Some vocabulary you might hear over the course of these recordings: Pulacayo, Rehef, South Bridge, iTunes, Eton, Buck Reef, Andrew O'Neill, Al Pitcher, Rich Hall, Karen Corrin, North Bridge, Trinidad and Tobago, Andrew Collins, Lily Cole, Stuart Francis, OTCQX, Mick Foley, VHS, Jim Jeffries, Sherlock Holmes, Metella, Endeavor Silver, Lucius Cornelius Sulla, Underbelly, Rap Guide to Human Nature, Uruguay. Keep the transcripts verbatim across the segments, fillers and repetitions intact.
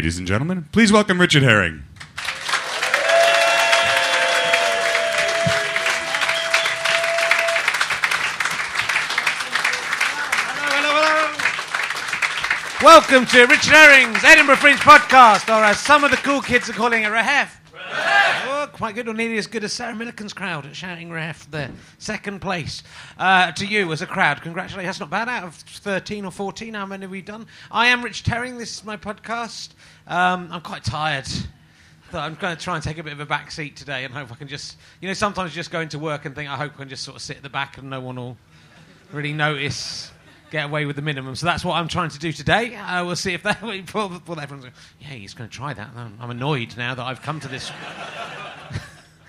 ladies and gentlemen. Please welcome Richard Herring. Welcome to Richard Herring's Edinburgh Fringe Podcast, or as some of the cool kids are calling it, Rehef. Oh, quite good, or nearly as good as Sarah Millican's crowd at Shouting Ref, the second place. Uh, to you as a crowd, congratulations. That's not bad, out of thirteen or fourteen, how many have we done? I am Richard Herring, this is my podcast. Um, I'm quite tired. I'm going to try and take a bit of a back seat today and hope I can just... You know, sometimes you just go into work and think, I hope I can just sort of sit at the back and no one will really notice... Get away with the minimum. So that's what I'm trying to do today. Uh, we'll see if that... Well, everyone's going, yeah, he's going to try that. I'm annoyed now that I've come to this...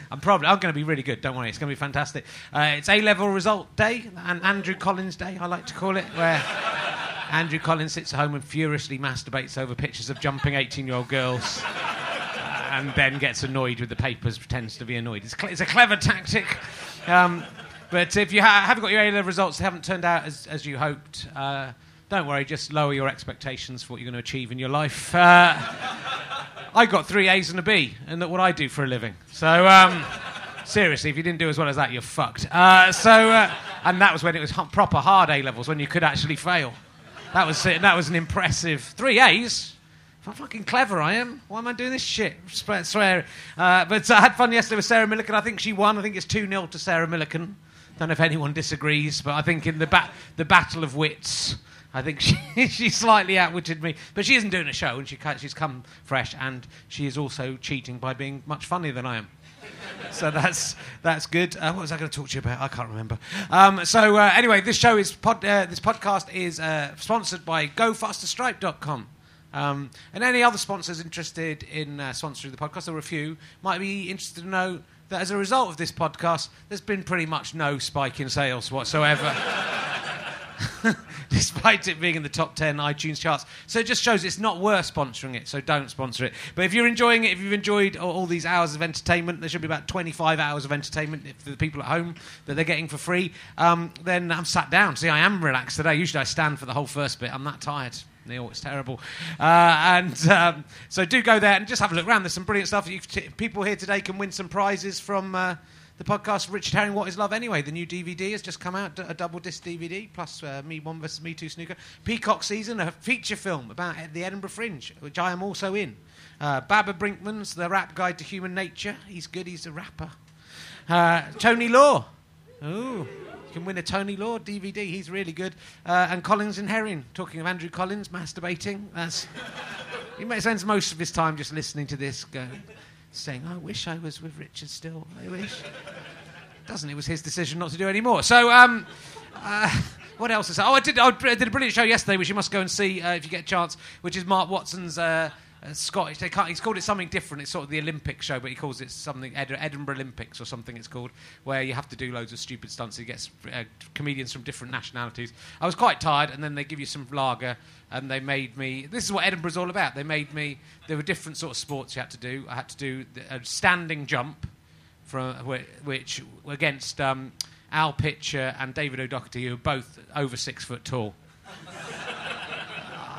I'm probably... I'm going to be really good. Don't worry. It's going to be fantastic. Uh, it's A-level result day and Andrew Collins day, I like to call it, where Andrew Collins sits at home and furiously masturbates over pictures of jumping eighteen-year-old girls uh, and then gets annoyed with the papers, pretends to be annoyed. It's, cl- it's a clever tactic. Um... But if you ha- haven't got your A-level results, they haven't turned out as, as you hoped, uh, don't worry, just lower your expectations for what you're going to achieve in your life. Uh, I got three A's and a B, and that's what I do for a living. So, um, seriously, if you didn't do as well as that, you're fucked. Uh, so, uh, and that was when it was h- proper hard A-levels, when you could actually fail. That was it, and that was an impressive three A's. How fucking clever I am. Why am I doing this shit? I swear. Uh, but I had fun yesterday with Sarah Millican. I think she won. I think it's two nil to Sarah Millican. I don't know if anyone disagrees, but I think in the ba- the battle of wits, I think she she slightly outwitted me. But she isn't doing a show, and she can't, she's come fresh, and she is also cheating by being much funnier than I am. So that's that's good. Uh, what was I going to talk to you about? I can't remember. Um, so uh, anyway, this show is pod, uh, this podcast is uh, sponsored by go faster stripe dot com. Um, and any other sponsors interested in uh, sponsoring the podcast, there were a few, might be interested to know that as a result of this podcast, there's been pretty much no spike in sales whatsoever, despite it being in the top ten iTunes charts. So it just shows it's not worth sponsoring it, so don't sponsor it. But if you're enjoying it, if you've enjoyed all these hours of entertainment, there should be about twenty-five hours of entertainment for the people at home that they're getting for free, um, then I'm sat down. See, I am relaxed today. Usually I stand for the whole first bit. I'm that tired. Neil, it's terrible. Uh, and um, so do go there and just have a look around. There's some brilliant stuff. You t- people here today can win some prizes from uh, the podcast Richard Herring, What Is Love Anyway? The new D V D has just come out, a double disc D V D, plus uh, Me one versus. Me two snooker. Peacock season, a feature film about the Edinburgh Fringe, which I am also in. Uh, Baba Brinkman's The Rap Guide to Human Nature. He's good, he's a rapper. Uh, Tony Law. Ooh. You can win a Tony Law D V D. He's really good. Uh, and Collins and Herring, talking of Andrew Collins masturbating. That's he spends most of his time just listening to this, going, saying, "I wish I was with Richard still. I wish." Doesn't it was his decision not to do anymore. So, um, uh, what else is that? Oh, I did. I did a brilliant show yesterday, which you must go and see uh, if you get a chance. Which is Mark Watson's. Uh, Uh, Scottish, they can't, he's called it something different. It's sort of the Olympic show, but he calls it something Ed- Edinburgh Olympics or something. It's called, where you have to do loads of stupid stunts. He gets uh, comedians from different nationalities. I was quite tired, and then they give you some lager, and they made me. This is what Edinburgh's all about. They made me. There were different sort of sports you had to do. I had to do a standing jump, from which against um, Al Pitcher and David O'Doherty, who are both over six foot tall.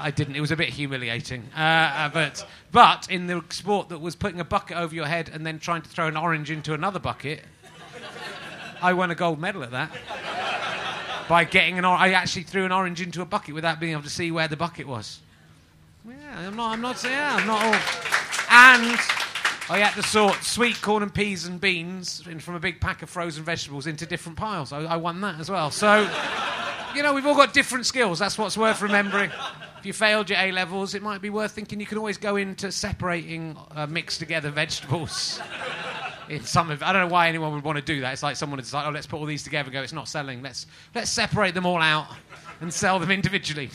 I didn't. It was a bit humiliating. Uh, but but in the sport that was putting a bucket over your head and then trying to throw an orange into another bucket, I won a gold medal at that. By getting an orange... I actually threw an orange into a bucket without being able to see where the bucket was. Yeah, I'm not... I'm not... Yeah, I'm not all... And I had to sort sweet corn and peas and beans in from a big pack of frozen vegetables into different piles. I, I won that as well. So, you know, we've all got different skills. That's what's worth remembering. If you failed your A-levels, it might be worth thinking you can always go into separating uh, mixed-together vegetables. In some of, I don't know why anyone would want to do that. It's like someone would decide, oh, let's put all these together and go, it's not selling. Let's let's separate them all out and sell them individually.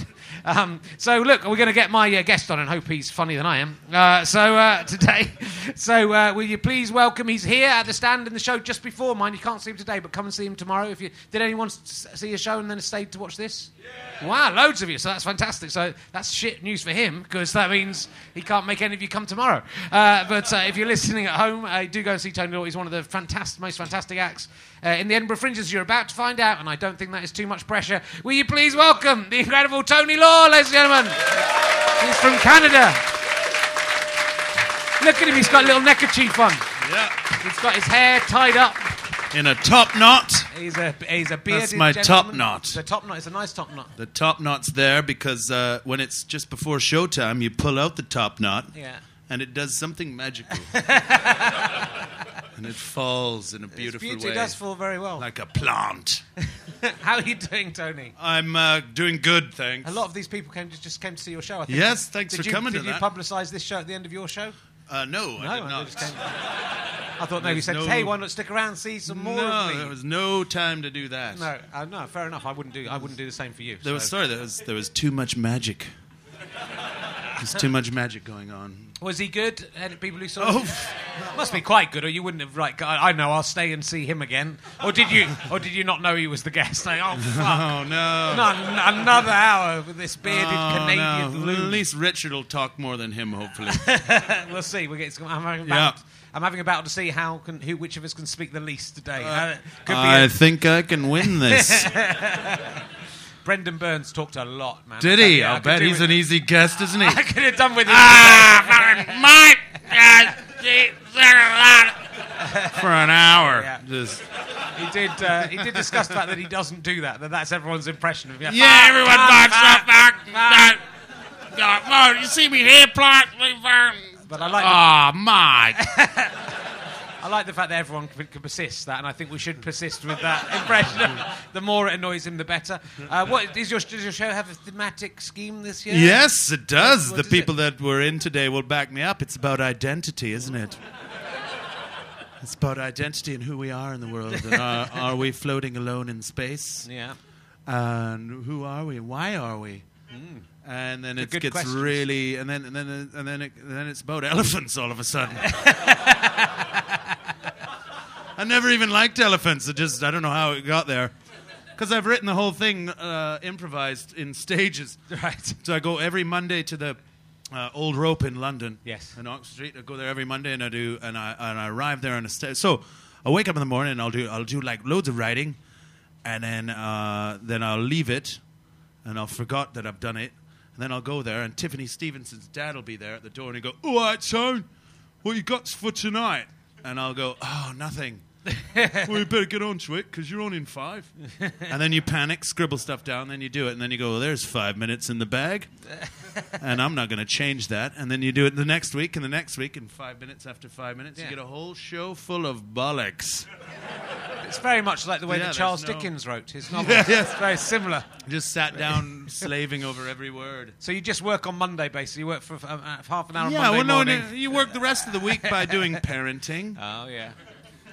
Um, so, look, we're going to get my uh, guest on and hope he's funnier than I am. Uh, so, uh, today, so uh, will you please welcome, he's here at the stand in the show just before mine. You can't see him today, but come and see him tomorrow. If you Did anyone s- see your show and then stayed to watch this? Yeah. Wow, loads of you, so that's fantastic. So that's shit news for him, because that means he can't make any of you come tomorrow. Uh, but uh, if you're listening at home, uh, do go and see Tony Law. He's one of the fantastic, most fantastic acts uh, in the Edinburgh Fringes. You're about to find out, and I don't think that is too much pressure. Will you please welcome the incredible Tony Law, ladies and gentlemen. He's from Canada. Look at him, he's got a little neckerchief on. Yeah. He's got his hair tied up. In a top knot. He's a, he's a bearded That's my gentleman. Top knot. The top knot is a nice top knot. The top knot's there because uh, when it's just before showtime, you pull out the top knot. Yeah. And it does something magical. And it falls in a beautiful way. It does fall very well. Like a plant. How are you doing, Tony? I'm uh, doing good, thanks. A lot of these people came to, just came to see your show, I think. Yes, thanks did for you, coming to that. Did you publicise this show at the end of your show? Uh, no, no, I did not. I, just came. I thought maybe you said, no, hey, why not stick around and see some more no, of me? No, there was no time to do that. No, uh, no, fair enough. I wouldn't do I wouldn't do the same for you. There so. was, sorry, there was, there was too much magic. There's too much magic going on. Was he good? People who saw oh. him? Must be quite good, or you wouldn't have. Right, I know. I'll stay and see him again. Or did you? Or did you not know he was the guest? Like, oh fuck! Oh no! Not another hour with this bearded oh, Canadian. No. Well, at least Richard will talk more than him. Hopefully, we'll see. We'll get. I'm having a battle. Yeah. I'm having a battle to see how can who which of us can speak the least today. Uh, Could be I a... think I can win this. Brendan Burns talked a lot, man. Did he? I, I bet he's an easy guest, isn't he? I could have done with him. Ah, my for an hour. Yeah. Just. He did. Uh, he did discuss the fact that he doesn't do that. That that's everyone's impression of him. Yeah, ah, everyone ah, ah, back. back. Ah. Oh, you see me here, plot. But I like. Oh the... my. I like the fact that everyone can persist that, and I think we should persist with that impression. The more it annoys him, the better. Uh, what is your, does your show have a thematic scheme this year? Yes, it does. What, what the people it? that were in today will back me up. It's about identity, isn't it? It's about identity and who we are in the world. And are, are we floating alone in space? Yeah. And who are we? Why are we? Mm. And then the it gets questions. really, and then and then and then it, and then it's about elephants all of a sudden. I never even liked elephants. It just, I don't know how it got there. Because I've written the whole thing uh, improvised in stages. Right. So I go every Monday to the uh, Old Rope in London. Yes. In Oxford Street. I go there every Monday and I do, and I and I arrive there on a stage. So I wake up in the morning and I'll do, I'll do like loads of writing. And then, uh, then I'll leave it. And I'll forget that I've done it. And then I'll go there and Tiffany Stevenson's dad will be there at the door and he'll go, all right, son, what you got for tonight? And I'll go, oh, nothing. Well, you better get on to it because you're on in five. And then you panic, scribble stuff down, then you do it, and then you go, well, there's five minutes in the bag, and I'm not going to change that. And then you do it the next week, and the next week, and five minutes after five minutes, yeah. You get a whole show full of bollocks. It's very much like the way yeah, that Charles no... Dickens wrote his novels. Yeah, yes. It's very similar. Just sat down slaving over every word. So you just work on Monday, basically. You work for um, half an hour yeah, on Monday well, no, morning. No, you work the rest of the week by doing parenting. Oh, yeah.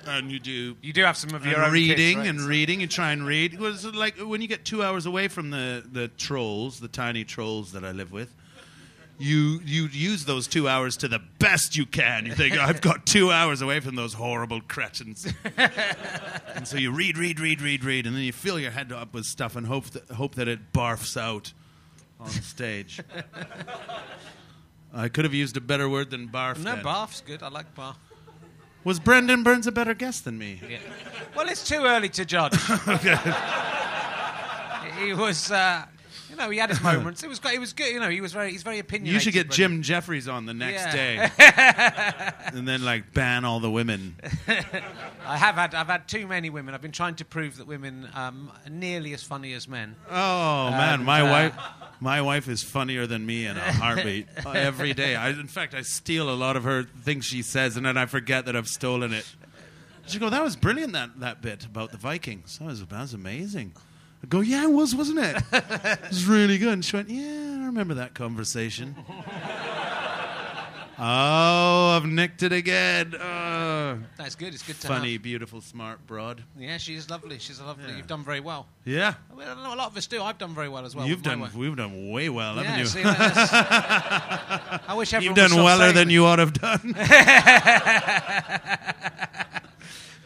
And you do. You do have some of your own reading kids, right? and reading. You try and read. It was like when you get two hours away from the, the trolls, the tiny trolls that I live with. You you use those two hours to the best you can. You think I've got two hours away from those horrible cretins. And so you read, read, read, read, read, and then you fill your head up with stuff and hope that, hope that it barfs out on stage. I could have used a better word than barf. No, then. Barf's good. I like barf. Was Brendan Burns a better guest than me? Yeah. Well, it's too early to judge. Okay. He was, uh, you know, he had his moments. It was, it was good. You know, he was very, he's very opinionated. You should get Jim Jeffries on the next yeah. day, and then like ban all the women. I have had, I've had too many women. I've been trying to prove that women um, are nearly as funny as men. Oh and, man, my uh, wife, my wife is funnier than me in a heartbeat every day. I, in fact, I steal a lot of her things she says, and then I forget that I've stolen it. She go, that was brilliant that, that bit about the Vikings. That was that was amazing. I go, yeah, it was, wasn't it? It was really good. And she went, yeah, I remember that conversation. Oh, I've nicked it again. Oh. That's good. It's good to Funny, have. beautiful, smart broad. Yeah, she's lovely. She's a lovely. Yeah. You've done very well. Yeah. I mean, I know a lot of us do. I've done very well as well. You've done. Way. We've done way well, haven't yeah, you? See, I wish everyone. You've done weller than you ought to have done.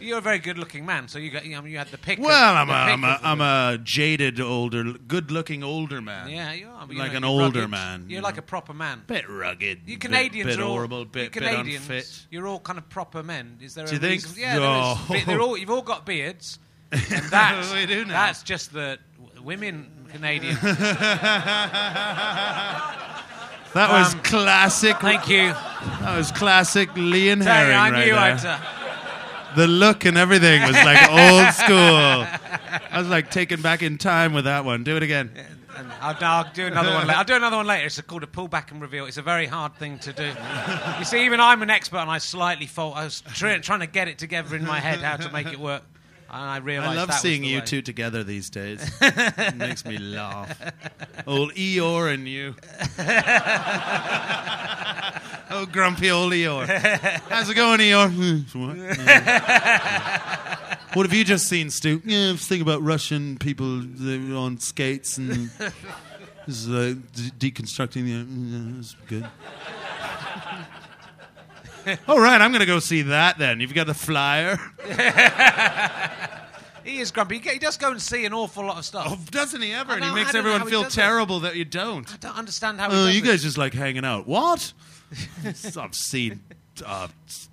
You're a very good-looking man, so you got, you, know, you had the pick. Well, of, I'm, the a, pick I'm, a, I'm a jaded, older, good-looking older man. Yeah, you are. But like you know, an older rugged. man. You're you like know. a proper man. Bit rugged. You Canadians bit, bit are all... horrible, bit, you Canadians, bit unfit. You're all kind of proper men. Is there Do a you reason? Think? Yeah, oh. there is. They're all, you've all got beards. And that's, we do now. That's just the women Canadians. That was um, classic. Thank you. That was classic Lee and Herring right there. I knew I'd... The look and everything was like old school. I was like taken back in time with that one. Do it again. I'll, I'll do another one. I'll do another one later. It's called a pullback and reveal. It's a very hard thing to do. You see, even I'm an expert, and I slightly fault. I was try, trying to get it together in my head how to make it work, and I realised. I love that seeing was the you way. Two together these days. It makes me laugh. Old Eeyore and you. Oh, grumpy old Eeyore. How's it going, Eeyore? What? What have you just seen, Stu? Yeah, I was thinking about Russian people on skates and just, uh, de- deconstructing the... Yeah, that's good. All right, I'm going to go see that then. You've got the flyer. He is grumpy. He does go and see an awful lot of stuff. Oh, doesn't he ever? And he makes everyone feel terrible that you don't. I don't understand how he does it. Oh, you guys just like hanging out. What? I've seen uh,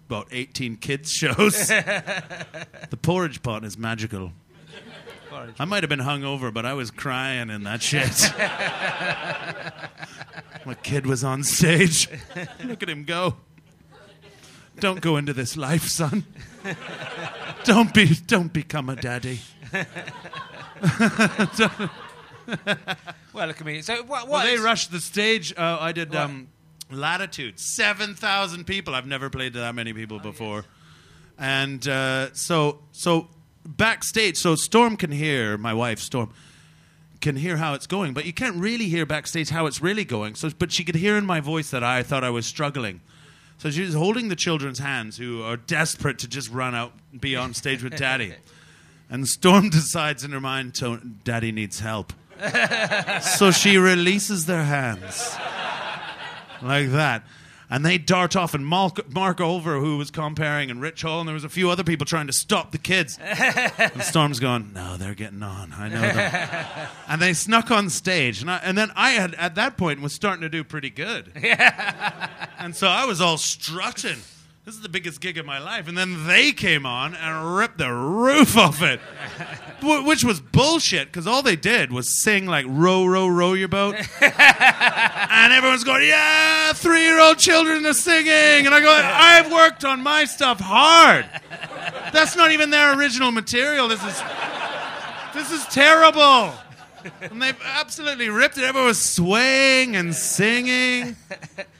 about eighteen kids' shows. The porridge pot is magical. Porridge. I might have been hungover, but I was crying in that shit. My kid was on stage. Look at him go. Don't go into this life, son. Don't be. Don't become a daddy. Well, look at me. So what? what well, they rushed the stage. Uh, I did. Um, Latitude, seven thousand people. I've never played to that many people oh, before. Yes. And uh, so so backstage, so Storm can hear, my wife Storm, can hear how it's going, but you can't really hear backstage how it's really going. So, but she could hear in my voice that I thought I was struggling. So she was holding the children's hands who are desperate to just run out and be on stage with Daddy. And Storm decides in her mind, Daddy needs help. So she releases their hands. Like that. And they dart off, and Mark, Mark Over, who was comparing, and Rich Hall, and there was a few other people trying to stop the kids. And Storm's going, no, they're getting on. I know them. And they snuck on stage. And, I, and then I, had at that point, was starting to do pretty good. And so I was all strutting. This is the biggest gig of my life. And then they came on and ripped the roof off it. Which was bullshit, because all they did was sing, like, row, row, row your boat. And everyone's going, yeah, three-year-old children are singing. And I go, I've worked on my stuff hard. That's not even their original material. This is this is terrible. And they've absolutely ripped it. Everyone was swaying and singing.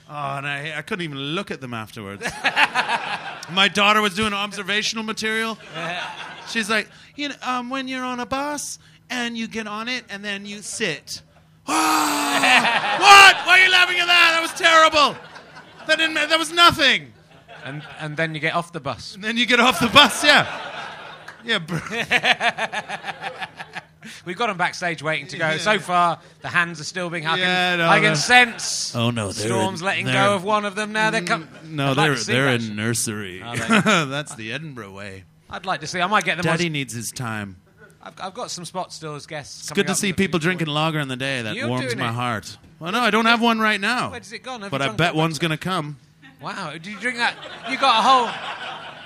Oh, and I, I couldn't even look at them afterwards. My daughter was doing observational material. She's like, you know, um, when you're on a bus and you get on it and then you sit. Oh, what? Why are you laughing at that? That was terrible. That didn't. That was nothing. And and then you get off the bus. And then you get off the bus. Yeah. Yeah. Br- We've got them backstage waiting to go. Yeah. So far, the hands are still being hugged. Yeah, no, I can no. sense. Oh no, Storm's in, letting go of one of them now. They're com- No, I'd they're like they're in that. Nursery. Oh, they, That's the Edinburgh way. I'd like to see. I might get them. Daddy on... needs his time. I've, I've got some spots still as guests. It's good to see people drinking lager in the day. That You're warms my it. Heart. Well, no, I don't have one right now. Where's it gone? Have but I bet one's going to come. Wow! Did you drink that? You got a whole.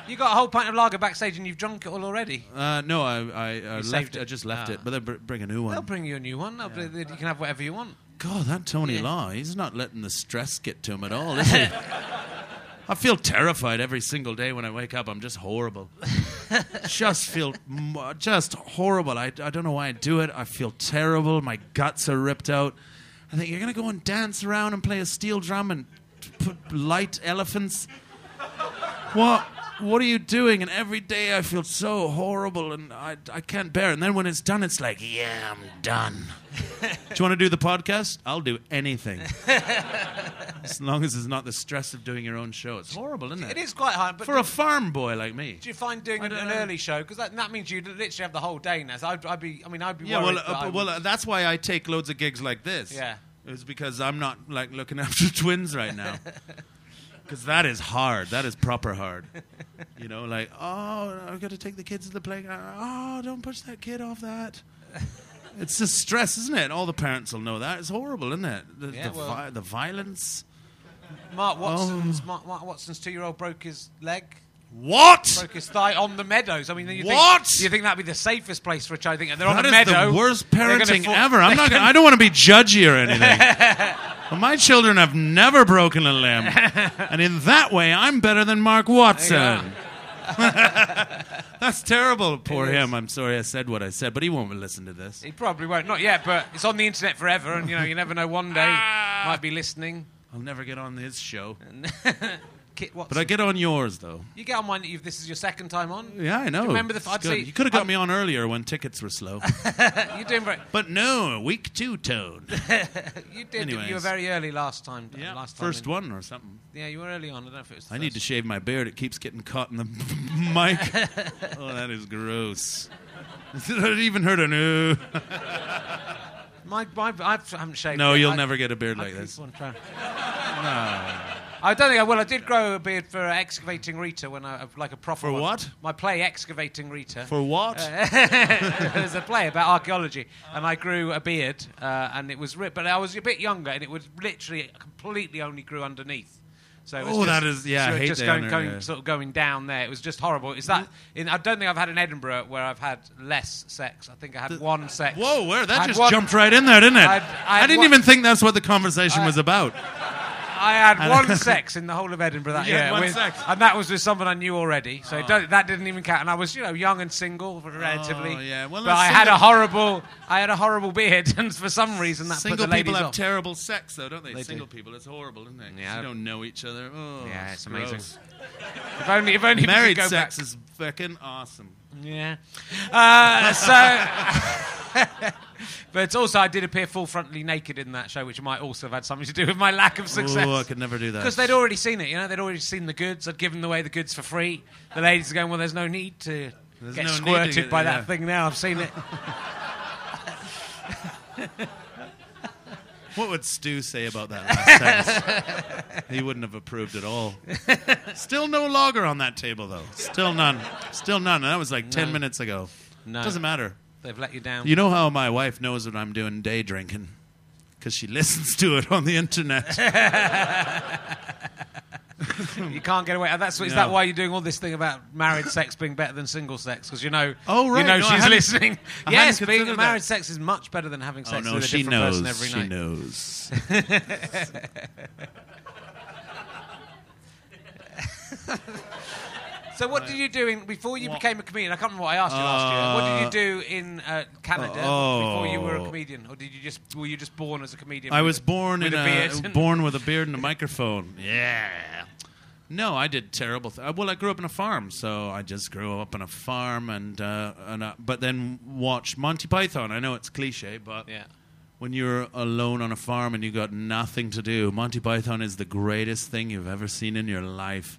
You got a whole pint of lager backstage and you've drunk it all already? Uh, no, I I, I left. It. I just left ah. it, but they'll br- bring a new one. They'll bring you a new one. Yeah. Bring, you can have whatever you want. God, that Tony yeah. Law, he's not letting the stress get to him at all, is he? I feel terrified every single day when I wake up. I'm just horrible. just feel just horrible. I, I don't know why I do it. I feel terrible. My guts are ripped out. I think, you're going to go and dance around and play a steel drum and p- light elephants? What? What are you doing? And every day I feel so horrible and I, I can't bear it. And then when it's done, it's like, yeah, I'm done. Do you want to do the podcast? I'll do anything. As long as it's not the stress of doing your own show. It's horrible, isn't it? It is quite hard. But for a farm boy like me. Do you find doing an, an early show? Because that, that means you literally have the whole day now. So I'd, I'd be, I mean, I'd be yeah, worried. Well, that uh, well uh, that's why I take loads of gigs like this. Yeah. It's because I'm not like looking after twins right now. Because that is hard. That is proper hard. You know, like, oh, I've got to take the kids to the playground. Oh, don't push that kid off that. It's just stress, isn't it? All the parents will know that. It's horrible, isn't it? The, yeah, the, well, vi- the violence. Mark Watson's, oh. Mark, Mark Watson's two-year-old broke his leg. What? Broke his thigh on the meadows. I mean, you what? Think, you think that'd be the safest place for a child? They're on that the meadow. That is the worst parenting fall- ever. I'm not. Gonna, I don't want to be judgy or anything. Well, my children have never broken a limb. And in that way, I'm better than Mark Watson. That's terrible. Poor him. I'm sorry I said what I said, but he won't listen to this. He probably won't. Not yet, but it's on the internet forever, and you know, you never know. One day, ah! might be listening. I'll never get on his show. Kit Watson. But I get on yours, though. You get on mine. You've, this is your second time on. Yeah, I know. Do you remember the? F- I'd say, you could have got I'm, me on earlier when tickets were slow. You're doing very. But no, week two tone. You did. Anyways. You were very early last time. Yeah, last time first in. one or something. Yeah, you were early on. I don't know if it was. The I first. need to shave my beard. It keeps getting caught in the mic. Oh, that is gross. It even hurt a no. my, my, I've, I haven't shaved. No, yet. you'll I, never get a beard I like this. No. I don't think I will. I did grow a beard for uh, Excavating Rita when I, like a proper For one. what? My play, Excavating Rita. For what? Uh, There's a play about archaeology, and I grew a beard, uh, and it was ripped. But I was a bit younger, and it was literally completely only grew underneath. So it was oh, just, that is yeah, so I hate just going, going, yeah. sort of going down there. It was just horrible. Is that? In, I don't think I've had an Edinburgh where I've had less sex. I think I had the, one sex. Whoa, where that just one, jumped right in there, didn't it? I'd, I'd I didn't one, even think that's what the conversation I, was about. I had one sex in the whole of Edinburgh that you year. One with, sex. And that was with someone I knew already. So oh. it that didn't even count. And I was, you know, young and single, relatively. Oh, yeah. Well, but I had a horrible I had a horrible beard, and for some reason that single put the ladies Single people have off. terrible sex, though, don't they? they single do. people, it's horrible, isn't it? Yeah. You don't know each other. Oh, yeah, it's gross. amazing. if only, if only Married go sex back. is fucking awesome. Yeah. Uh, so... But also, I did appear full frontally naked in that show, which might also have had something to do with my lack of success. Oh, I could never do that. Because they'd already seen it, you know? They'd already seen the goods. I'd given away the goods for free. The ladies are going, well, there's no need to there's get no squirted to get, by yeah. that thing now. I've seen it. What would Stu say about that last sentence? He wouldn't have approved at all. Still no lager on that table, though. Still none. Still none. And that was like no. ten minutes ago. No. Doesn't matter. They've let you down. You know how my wife knows when I'm doing day drinking? Because she listens to it on the internet. You can't get away. That's what, no. Is that why you're doing all this thing about married sex being better than single sex? Because you know, oh, right. you know no, she's listening. I yes, being married that. sex is much better than having sex oh, no, with a different knows. person every she night. Knows. She knows. So what did you do in, before you what? became a comedian? I can't remember what I asked you uh, last year. What did you do in uh, Canada oh. before you were a comedian, or did you just were you just born as a comedian? I was a, born with in a, a beard, born with a beard and a microphone. Yeah. No, I did terrible. Th- well, I grew up on a farm, so I just grew up on a farm, and uh, and uh, but then watched Monty Python. I know it's cliche, but yeah. when you're alone on a farm and you got nothing to do, Monty Python is the greatest thing you've ever seen in your life.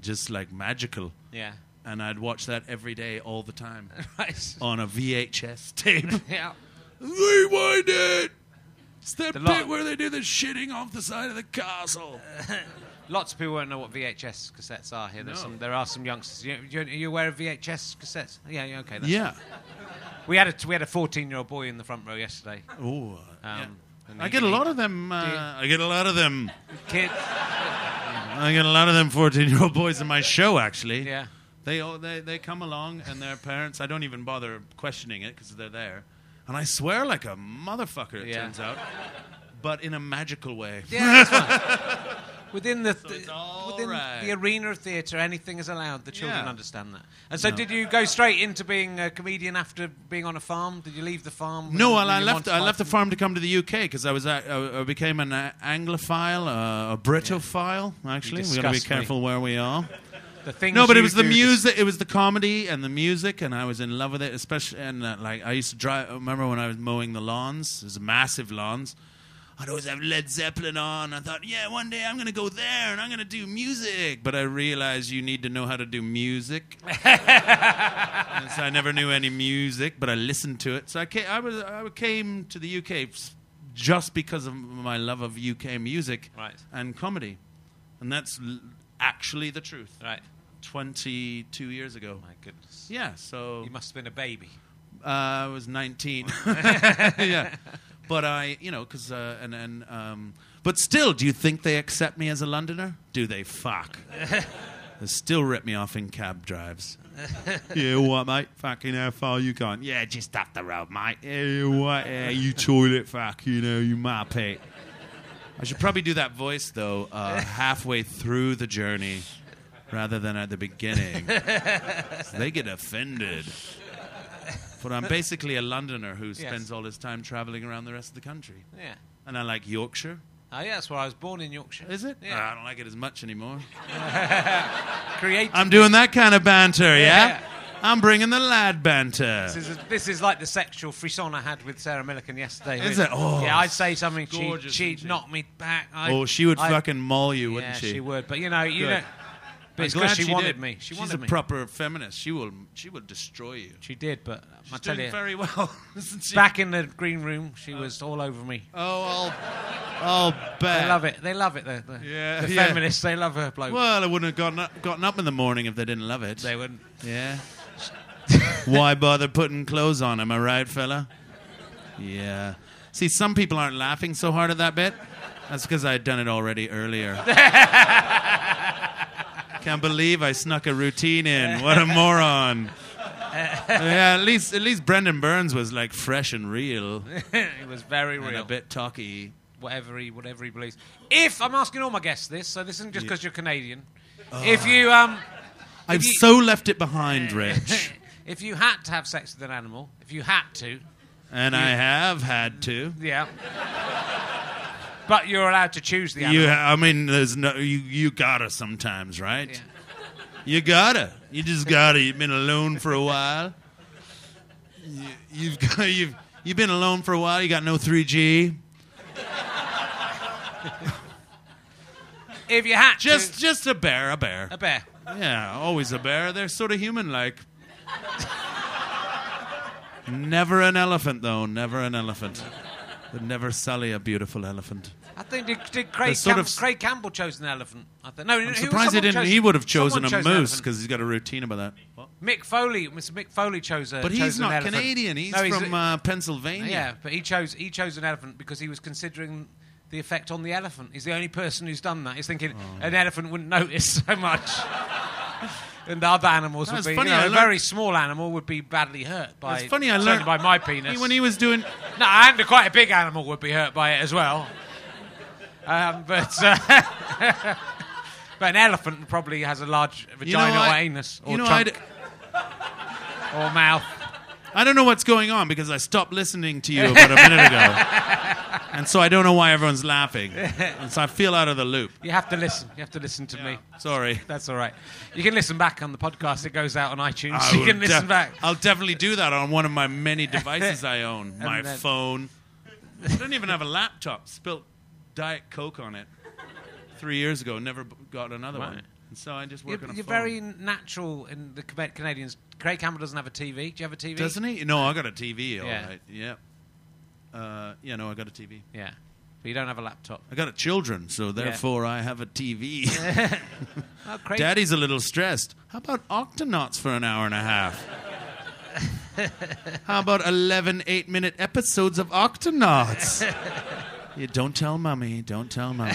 Just like magical. Yeah. And I'd watch that every day, all the time. Right. On a V H S tape. Yeah. Rewind it! It's that the bit lot. where they do the shitting off the side of the castle. Lots of people won't know what V H S cassettes are here. No. Some, there are some youngsters. You, you, are you aware of V H S cassettes? Yeah, yeah, okay. That's yeah. Cool. We had a we had a fourteen-year-old boy in the front row yesterday. Oh. Um, yeah. I get a lot of them. Uh, I get a lot of them. Kids. I get a lot of them fourteen-year-old boys in my show, actually. Yeah. They, all, they they come along, and their parents, I don't even bother questioning it because they're there. And I swear like a motherfucker, it yeah. turns out. But in a magical way. Yeah, that's right. Within the th- so within right. the arena of theatre, anything is allowed. The children yeah. understand that. And so, no. did you go straight into being a comedian after being on a farm? Did you leave the farm? No, well, I left. I left the farm to come to the U K because I was. At, I, I became an uh, Anglophile, uh, a Britophile. Yeah. Actually, we got to be careful me. where we are. The things no, but it was the music. It was the comedy and the music, and I was in love with it. Especially, and uh, like I used to drive. I remember when I was mowing the lawns? It was massive lawns. I'd always have Led Zeppelin on. I thought, yeah, one day I'm going to go there and I'm going to do music. But I realized you need to know how to do music. So I never knew any music, but I listened to it. So I came, I was, I came to the U K just because of my love of U K music right. and comedy. And that's l- actually the truth. Right. twenty-two years ago. My goodness. Yeah, so... You must have been a baby. Uh, I was nineteen. Yeah. But I, you know, because, uh, and, and, um, but still, do you think they accept me as a Londoner? Do they fuck? They still rip me off in cab drives. You what, mate? Fucking how far you gone? Yeah, just up the road, mate. You what? Yeah, you toilet fuck, you know, you muppet. I should probably do that voice, though, uh, halfway through the journey rather than at the beginning. So they get offended. But I'm basically a Londoner who spends yes. all his time travelling around the rest of the country. Yeah. And I like Yorkshire. Oh, yeah, that's where I was born, in Yorkshire. Is it? Yeah. Oh, I don't like it as much anymore. Creative. I'm doing that kind of banter, yeah? yeah? I'm bringing the lad banter. This is a, this is like the sexual frisson I had with Sarah Millican yesterday. Is it? Oh, yeah, I'd say something, she'd, she'd, she'd knock me back. I'd, oh, she would I'd, fucking maul you, wouldn't yeah, she? Yeah, she would. But, you know, you know. But it's because she, she wanted did. me. She She's wanted me. She's a proper feminist. She will she will destroy you. She did, but She's I tell doing you, very well, isn't she? Back in the green room, she oh. was all over me. Oh, I'll, I'll bet. They love it. They love it. The, the, yeah, the yeah. feminists, they love her bloke. Well, I wouldn't have gotten up, gotten up in the morning if they didn't love it. They wouldn't. Yeah. Why bother putting clothes on? Am I right, fella? Yeah. See, some people aren't laughing so hard at that bit. That's because I had done it already earlier. Can't believe I snuck a routine in. What a moron. Yeah, at least at least Brendan Burns was like fresh and real. He was very real. And a bit talky. Whatever he whatever he believes. If I'm asking all my guests this, so this isn't just because yeah. you're Canadian. Oh. If you um if I've you, so left it behind, Rich. If you had to have sex with an animal, if you had to. And you, I have had to. Yeah. But you're allowed to choose the animal. You, I mean, there's no you. You gotta sometimes, right? Yeah. You gotta. You just gotta. You've been alone for a while. You, you've got, you've you've been alone for a while. You got no three G. If you had just to, just a bear, a bear, a bear. Yeah, always a bear. They're sort of human-like. Never an elephant, though. Never an elephant. Would never sully a beautiful elephant. I think did, did Craig, Cam- of, Craig Campbell chose an elephant? I think. No, I'm surprised he didn't. Chose, he would have chosen a moose because he's got a routine about that. What? Mick Foley, Mister Mick Foley chose a. But chose he's an not elephant. Canadian. He's, no, he's from uh, Pennsylvania. Yeah, but he chose he chose an elephant because he was considering the effect on the elephant. He's the only person who's done that. He's thinking oh. an elephant wouldn't notice so much. And the other animals no, would be, funny, you know, learnt... a very small animal would be badly hurt by, it's funny, I learnt... by my penis. When he was doing... No, and a quite a big animal would be hurt by it as well. Um, but uh, but an elephant probably has a large vagina you know, I... or anus or you know, trunk or mouth. I don't know what's going on because I stopped listening to you about a minute ago. And so I don't know why everyone's laughing. And so I feel out of the loop. You have to listen. You have to listen to yeah. me. Sorry. That's all right. You can listen back on the podcast. It goes out on iTunes. I you can def- listen back. I'll definitely do that on one of my many devices I own. My then... phone. I don't even have a laptop. Spilt Diet Coke on it three years ago. Never got another right. one. And so I just work you're, on a you're phone. You're very natural in the Canadians. Craig Campbell doesn't have a T V. Do you have a T V? Doesn't he? No, I got a T V, all yeah. right. Yeah. Uh, yeah, no, I got a T V. Yeah. But you don't have a laptop. I got a children, so therefore yeah. I have a T V. Oh, Craig. Daddy's a little stressed. How about Octonauts for an hour and a half? How about eleven eight-minute episodes of Octonauts? You don't tell Mummy. Don't tell Mummy.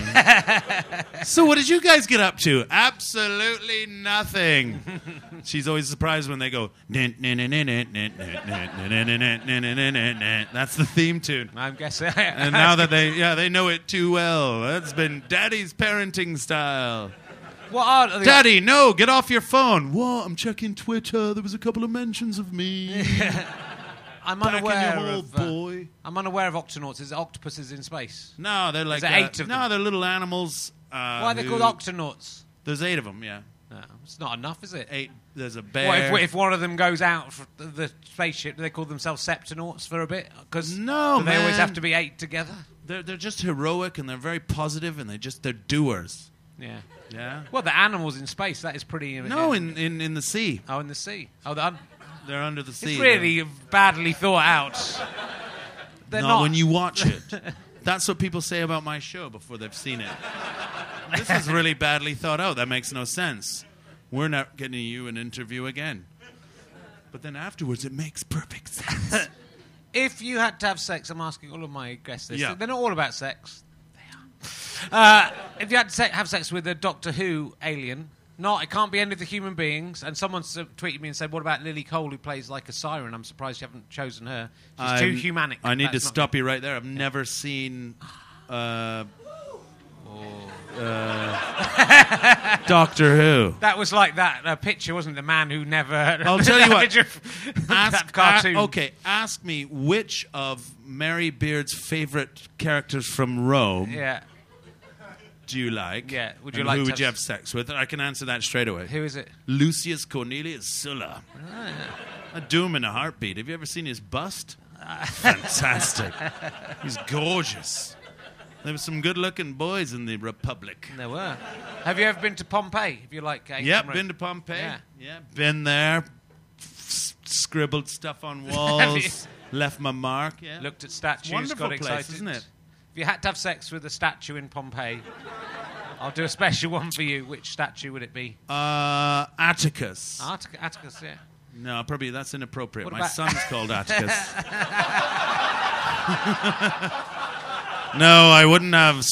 So what did you guys get up to? Absolutely nothing. She's always surprised when they go... That's the theme tune. I'm guessing. And now that they... Yeah, they know it too well. That's been Daddy's parenting style. What are the Daddy, op- no, get off your phone. What? I'm checking Twitter. There was a couple of mentions of me. I'm unaware of. Uh, boy. I'm unaware of octonauts. Is it octopuses in space? No, they're like uh, eight of no, them. They're little animals. Uh, Why are they called octonauts? There's eight of them. Yeah, no, it's not enough, is it? Eight. There's a bear. What, if, if one of them goes out for the spaceship, do they call themselves septonauts for a bit? Because no, do they man. always have to be eight together. They're they're just heroic and they're very positive and they just they're doers. Yeah. Yeah. Well, the animals in space. That is pretty. No, yeah. in, in in the sea. Oh, in the sea. Oh, the. Un- They're under the sea. It's really though. badly thought out. They're not, not when you watch it. That's what people say about my show before they've seen it. This is really badly thought out. That makes no sense. We're not getting you an interview again. But then afterwards, it makes perfect sense. If you had to have sex, I'm asking all of my guests this. Yeah. They're not all about sex. They are. Uh, if you had to have sex with a Doctor Who alien... No, it can't be any of the human beings. And someone tweeted me and said, what about Lily Cole, who plays like a siren? I'm surprised you haven't chosen her. She's I'm, too humanic. I need That's to stop good. you right there. I've yeah. never seen uh, Uh, Doctor Who. That was like that uh, picture, wasn't it? The man who never... I'll tell you what. Of, ask, that cartoon. Uh, okay, ask me which of Mary Beard's favourite characters from Rome yeah. do you like? Yeah. Would you and like who would you have sex with? I can answer that straight away. Who is it? Lucius Cornelius Sulla. Oh. I do him in a heartbeat. Have you ever seen his bust? Fantastic. He's gorgeous. There were some good-looking boys in the Republic. There were. Have you ever been to Pompeii? If you like, Kate? Yep, been to Pompeii. Yeah, yeah been there. S- scribbled stuff on walls. Left my mark. Yeah. Looked at statues. Wonderful got place, excited. Isn't it? If you had to have sex with a statue in Pompeii, I'll do a special one for you. Which statue would it be? Uh, Atticus. Artic- Atticus, yeah. No, probably that's inappropriate. What my about- son's called Atticus. No, I wouldn't have.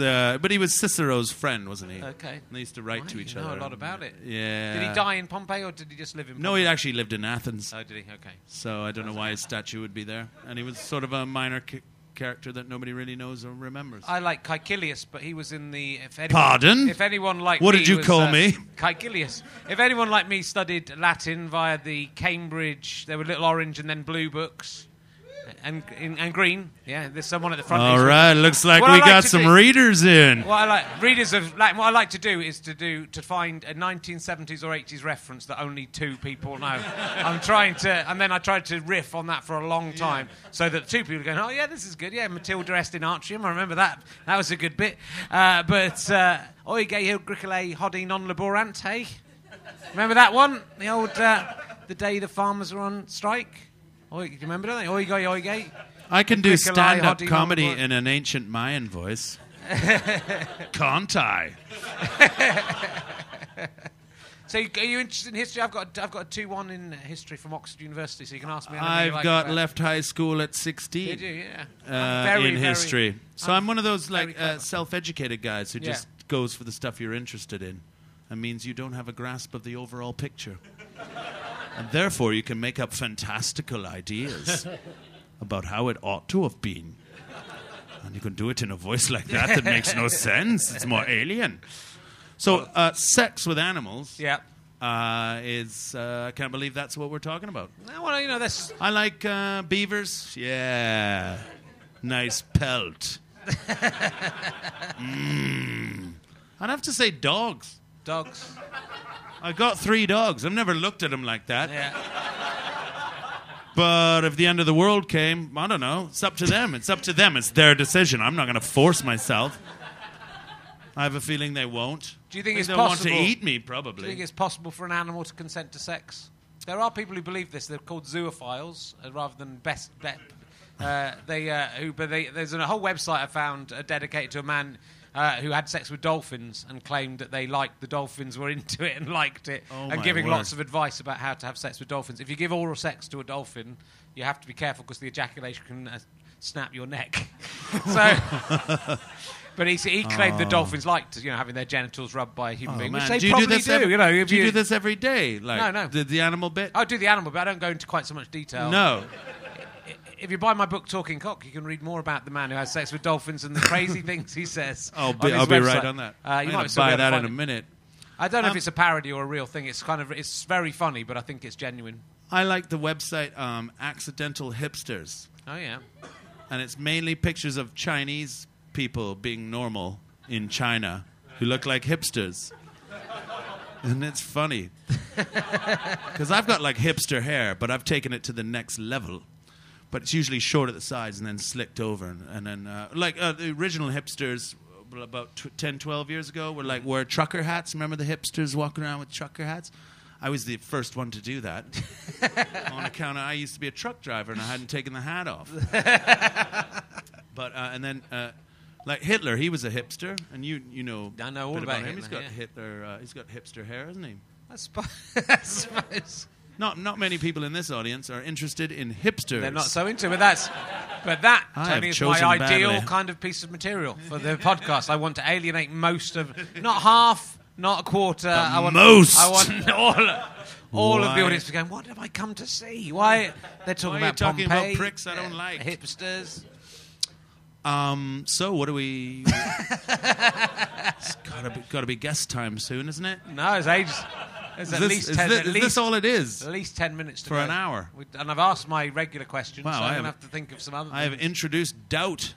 Uh, but he was Cicero's friend, wasn't he? Okay. They used to write right, to each you know other. Know a lot about it. Yeah. Did he die in Pompeii or did he just live in Pompeii? No, he actually lived in Athens. Oh, did he? Okay. So I don't that's know why his statue would be there. And he was sort of a minor c- character that nobody really knows or remembers. I like Caecilius, but he was in the. If anyone, Pardon? If anyone like what me. What did you was, call uh, me? Caecilius. If anyone like me studied Latin via the Cambridge, there were little orange and then blue books. And, and and green, yeah. There's someone at the front. All right, looks like what we like got some do, readers in. What I like, readers of Latin. What I like to do is to do to find a nineteen seventies or eighties reference that only two people know. I'm trying to, and then I tried to riff on that for a long time, yeah. so that two people are going, "Oh yeah, this is good. Yeah, Matilda est in artium. I remember that. That was a good bit." Uh, but uh, oige hil gricole hodi non laborant. Hey, remember that one? The old uh, the day the farmers were on strike. Do you remember that? Oige, oige. I can do stand-up comedy in an ancient Mayan voice. Can't I? So, are you interested in history? I've got I've got a two one in history from Oxford University, so you can ask me. Anything I've like got about. Left high school at sixteen. Did you? Yeah. Uh, very, in history, very, so I'm, I'm one of those like uh, self-educated guys who yeah. just goes for the stuff you're interested in. That means you don't have a grasp of the overall picture. And therefore, you can make up fantastical ideas about how it ought to have been. And you can do it in a voice like that that makes no sense. It's more alien. So, uh, sex with animals yeah. uh, is... Uh, I can't believe that's what we're talking about. Well, you know, that's... I like uh, beavers. Yeah. Nice pelt. mm. I'd have to say dogs. Dogs. I got three dogs. I've never looked at them like that. Yeah. But if the end of the world came, I don't know. It's up to them. It's up to them. It's their decision. I'm not going to force myself. I have a feeling they won't. Do you think, think it's they'll possible? They'll want to eat me, probably. Do you think it's possible for an animal to consent to sex? There are people who believe this. They're called zoophiles, uh, rather than best. Be- uh, they, uh, who, but they, there's a whole website I found uh, dedicated to a man. Uh, who had sex with dolphins and claimed that they liked the dolphins, were into it and liked it, oh and giving word. Lots of advice about how to have sex with dolphins. If you give oral sex to a dolphin, you have to be careful because the ejaculation can uh, snap your neck. so, but he, he claimed oh. the dolphins liked, you know, having their genitals rubbed by a human oh, being, man. Which they do probably you do. This do, ev- you know, if do you, you do this every day? Like, no, no. The, the animal bit? I do the animal bit. I don't go into quite so much detail. No. If you buy my book, Talking Cock, you can read more about the man who has sex with dolphins and the crazy things he says. I'll be, on I'll be right on that. Uh, I'm you might to buy that in a minute. I don't um, know if it's a parody or a real thing. It's kind of it's very funny, but I think it's genuine. I like the website um, Accidental Hipsters. Oh, yeah. And it's mainly pictures of Chinese people being normal in China who look like hipsters. And it's funny. Because I've got, like, hipster hair, but I've taken it to the next level. But it's usually short at the sides and then slicked over. And, and then, uh, like, uh, the original hipsters about t- ten, twelve years ago were, like, wore trucker hats. Remember the hipsters walking around with trucker hats? I was the first one to do that. On account of I used to be a truck driver and I hadn't taken the hat off. But, uh, and then, uh, like, Hitler, he was a hipster. And you you know, I know all about, about him. Hitler, he's got yeah. Hitler, uh, he's got hipster hair, hasn't he? I suppose... Not not many people in this audience are interested in hipsters. They're not so into it, but that's but that Tony is my ideal badly. Kind of piece of material for the podcast. I want to alienate most of, not half, not a quarter. But I want, most. I want all, all of the audience to go. What have I come to see? Why they're talking Why are you about talking Pompeii, about pricks I don't like hipsters. Um, so what do we... It's gotta be, gotta be guest time soon, isn't it? No, it's ages... There's at this, least ten, this, at least, this all it is? At least ten minutes to for go. An hour. We, and I've asked my regular questions, wow, so I'm going to have to think of some other I things. I have introduced doubt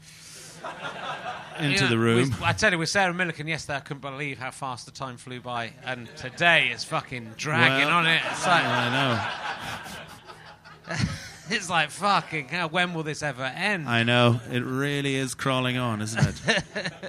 into yeah, the room. We, I tell you, with Sarah Millican yesterday, I couldn't believe how fast the time flew by. And today is fucking dragging well, on it. It's like, I know. It's like, fucking hell, when will this ever end? I know. It really is crawling on, isn't it?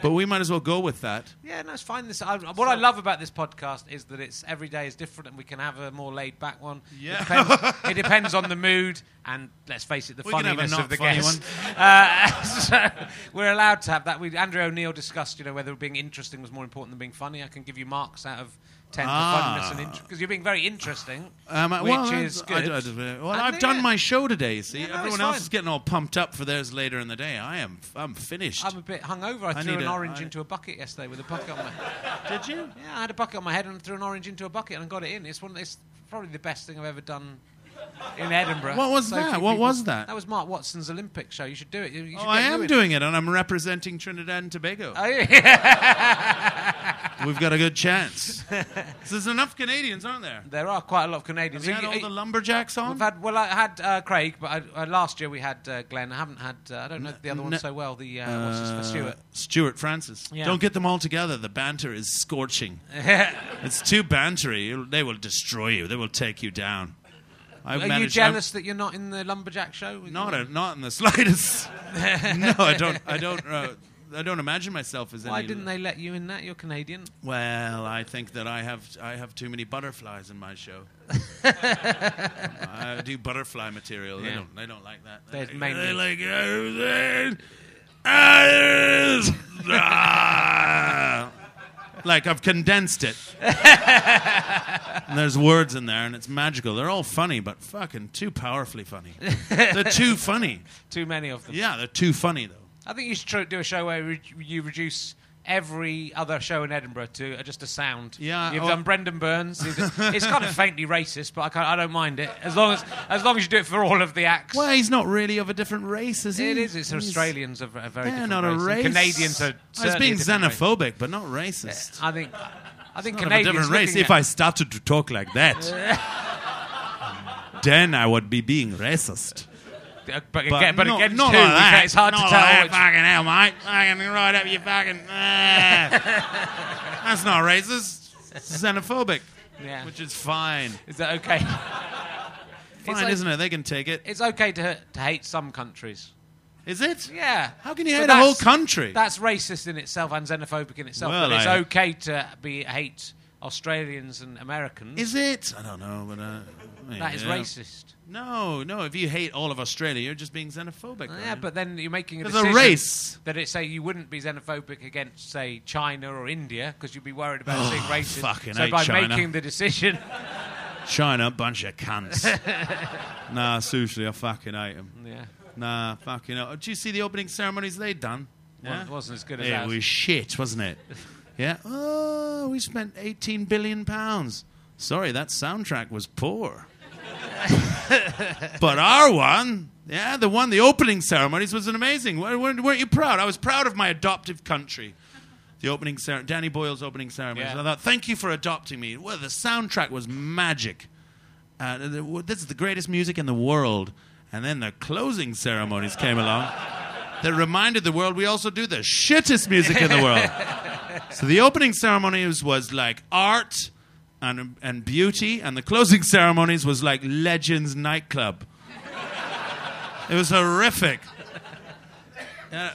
But we might as well go with that. Yeah, no, it's fine. This, I, what so, I love about this podcast is that it's every day is different and we can have a more laid-back one. Yeah. It depends, it depends on the mood and, let's face it, the we funniness of the guest. Uh, so we're allowed to have that. We, Andrew O'Neill discussed, you know, whether being interesting was more important than being funny. I can give you marks out of... Tend ah. to because int- you're being very interesting, um, which well, is good. I, I, I, well, I've done it. my show today. See, yeah, no, everyone else is getting all pumped up for theirs later in the day. I am, I'm finished. I'm a bit hungover. I, I threw an a, orange I... into a bucket yesterday with a bucket on my. Did you? Yeah, I had a bucket on my head and threw an orange into a bucket and got it in. It's one. It's probably the best thing I've ever done in Edinburgh. What was so that? What people, was that? That was Mark Watson's Olympic show. You should do it. You, you oh, I am doing it, and I'm representing Trinidad and Tobago. Oh, yeah. We've got a good chance. So there's enough Canadians, aren't there? There are quite a lot of Canadians. Have you had all the lumberjacks on? We've had, well, I had uh, Craig, but I, uh, last year we had uh, Glenn. I haven't had, uh, I don't know the other no, one so well, the, uh, uh, what's his name, Stuart? Stuart Francis. Yeah. Don't get them all together. The banter is scorching. It's too bantery. They will destroy you. They will take you down. I've Are managed, you jealous I'm, that you're not in the lumberjack show? Not a, not in the slightest. No, I don't, I don't, uh, I don't imagine myself as. Why any didn't they let you in that? You're Canadian. Well, I think that I have I have too many butterflies in my show. I do butterfly material. Yeah. They don't they don't like that. They're like, mainly. They like ah, like I've condensed it. And there's words in there, and it's magical. They're all funny, but fucking too powerfully funny. They're too funny. Too many of them. Yeah, they're too funny though. I think you should try, do a show where re- you reduce every other show in Edinburgh to uh, just a sound. Yeah, you've oh. done Brendan Burns. It's kind of faintly racist, but I, can't, I don't mind it as long as as long as you do it for all of the acts. Well, he's not really of a different race, is he? It is. It's he's, Australians are a very different not race. A race. Canadians are. I was being xenophobic, race. But not racist. Yeah, I think. I think it's Canadians. Not of a different race. If I started to talk like that, then I would be being racist. But, but, again, but not, against not two, like that. It's hard not to tell. Like that, fucking hell, mate. Fucking right up your fucking... Uh. That's not racist. It's xenophobic. Yeah. Which is fine. Is that okay? Fine, like, isn't it? They can take it. It's okay to, to hate some countries. Is it? Yeah. How can you hate a whole country? That's racist in itself and xenophobic in itself. Well, but it's I... okay to be hate Australians and Americans. Is it? I don't know, but... Uh... That is racist. No, no. If you hate all of Australia, you're just being xenophobic. Yeah, right? But then you're making a decision a race. That it say you wouldn't be xenophobic against, say, China or India because you'd be worried about oh, being racist. Fucking so hate by China. Making the decision, China, bunch of cunts. Nah, seriously, I fucking hate them. Yeah. Nah, fucking. Hell. Did you see the opening ceremonies they done? Yeah? It wasn't as good as. It ours. Was shit, wasn't it? Yeah. Oh, we spent eighteen billion pounds. Sorry, that soundtrack was poor. But our one, yeah, the one, the opening ceremonies was an amazing. Weren't, weren't you proud? I was proud of my adoptive country. The opening ceremony, Danny Boyle's opening ceremonies. Yeah. I thought, thank you for adopting me. Well, the soundtrack was magic. Uh, this is the greatest music in the world. And then the closing ceremonies came along that reminded the world we also do the shittest music in the world. So the opening ceremonies was like art. And, and beauty, and the closing ceremonies was like Legends nightclub. It was horrific. Uh,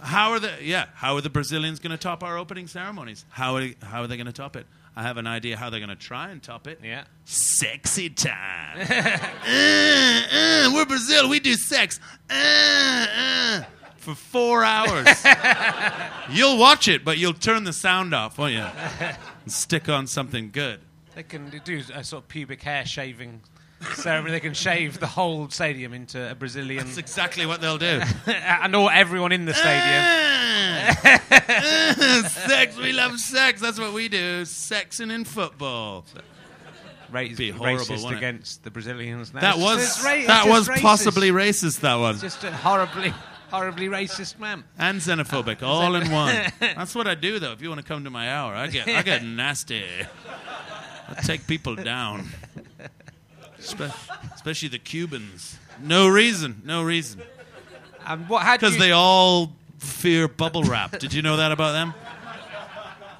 how are the yeah? How are the Brazilians going to top our opening ceremonies? How are how are they going to top it? I have an idea how they're going to try and top it. Yeah, sexy time. uh, uh, we're Brazil. We do sex uh, uh, for four hours. You'll watch it, but you'll turn the sound off, won't you? And stick on something good. They can do a sort of pubic hair shaving ceremony. They can shave the whole stadium into a Brazilian... That's exactly what they'll do. And all everyone in the stadium. Uh, sex, we love sex. That's what we do. Sexing in football. Ra- be horrible, racist against it? The Brazilians. Now. That was, ra- that was racist. Possibly racist, that one. It's just horribly... horribly racist man. And xenophobic, all in one. That's what I do, though. If you want to come to my hour, I get I get nasty. I take people down. Spe- especially the Cubans. No reason, no reason. And what had Because you... they all fear bubble wrap. Did you know that about them?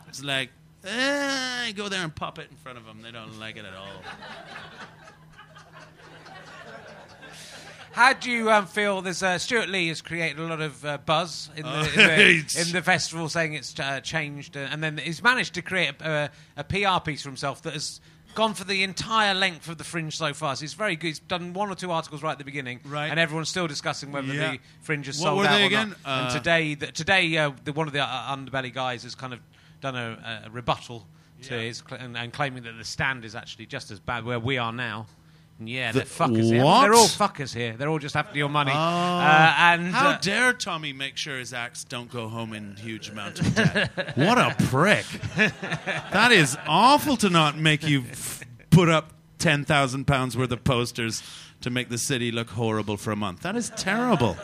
It's like, eh, go there and pop it in front of them. They don't like it at all. How do you um, feel this? Uh, Stuart Lee has created a lot of uh, buzz in the, oh, in, the in the festival, saying it's uh, changed, uh, and then he's managed to create a, a, a P R piece for himself that has gone for the entire length of the Fringe so far. So it's very good. He's done one or two articles right at the beginning, right. And everyone's still discussing whether yeah. the Fringe is sold out or again? not. Uh, and today, the, today, uh, the, one of the uh, Underbelly guys has kind of done a, a rebuttal yeah. to his cl- and, and claiming that the stand is actually just as bad where we are now. Yeah, the, they're fuckers here. I mean, they're all fuckers here. They're all just after your money. Oh, uh, and how uh, dare Tommy make sure his acts don't go home in huge amounts of debt? What a prick. That is awful to not make you f- put up ten thousand pounds worth of posters to make the city look horrible for a month. That is terrible.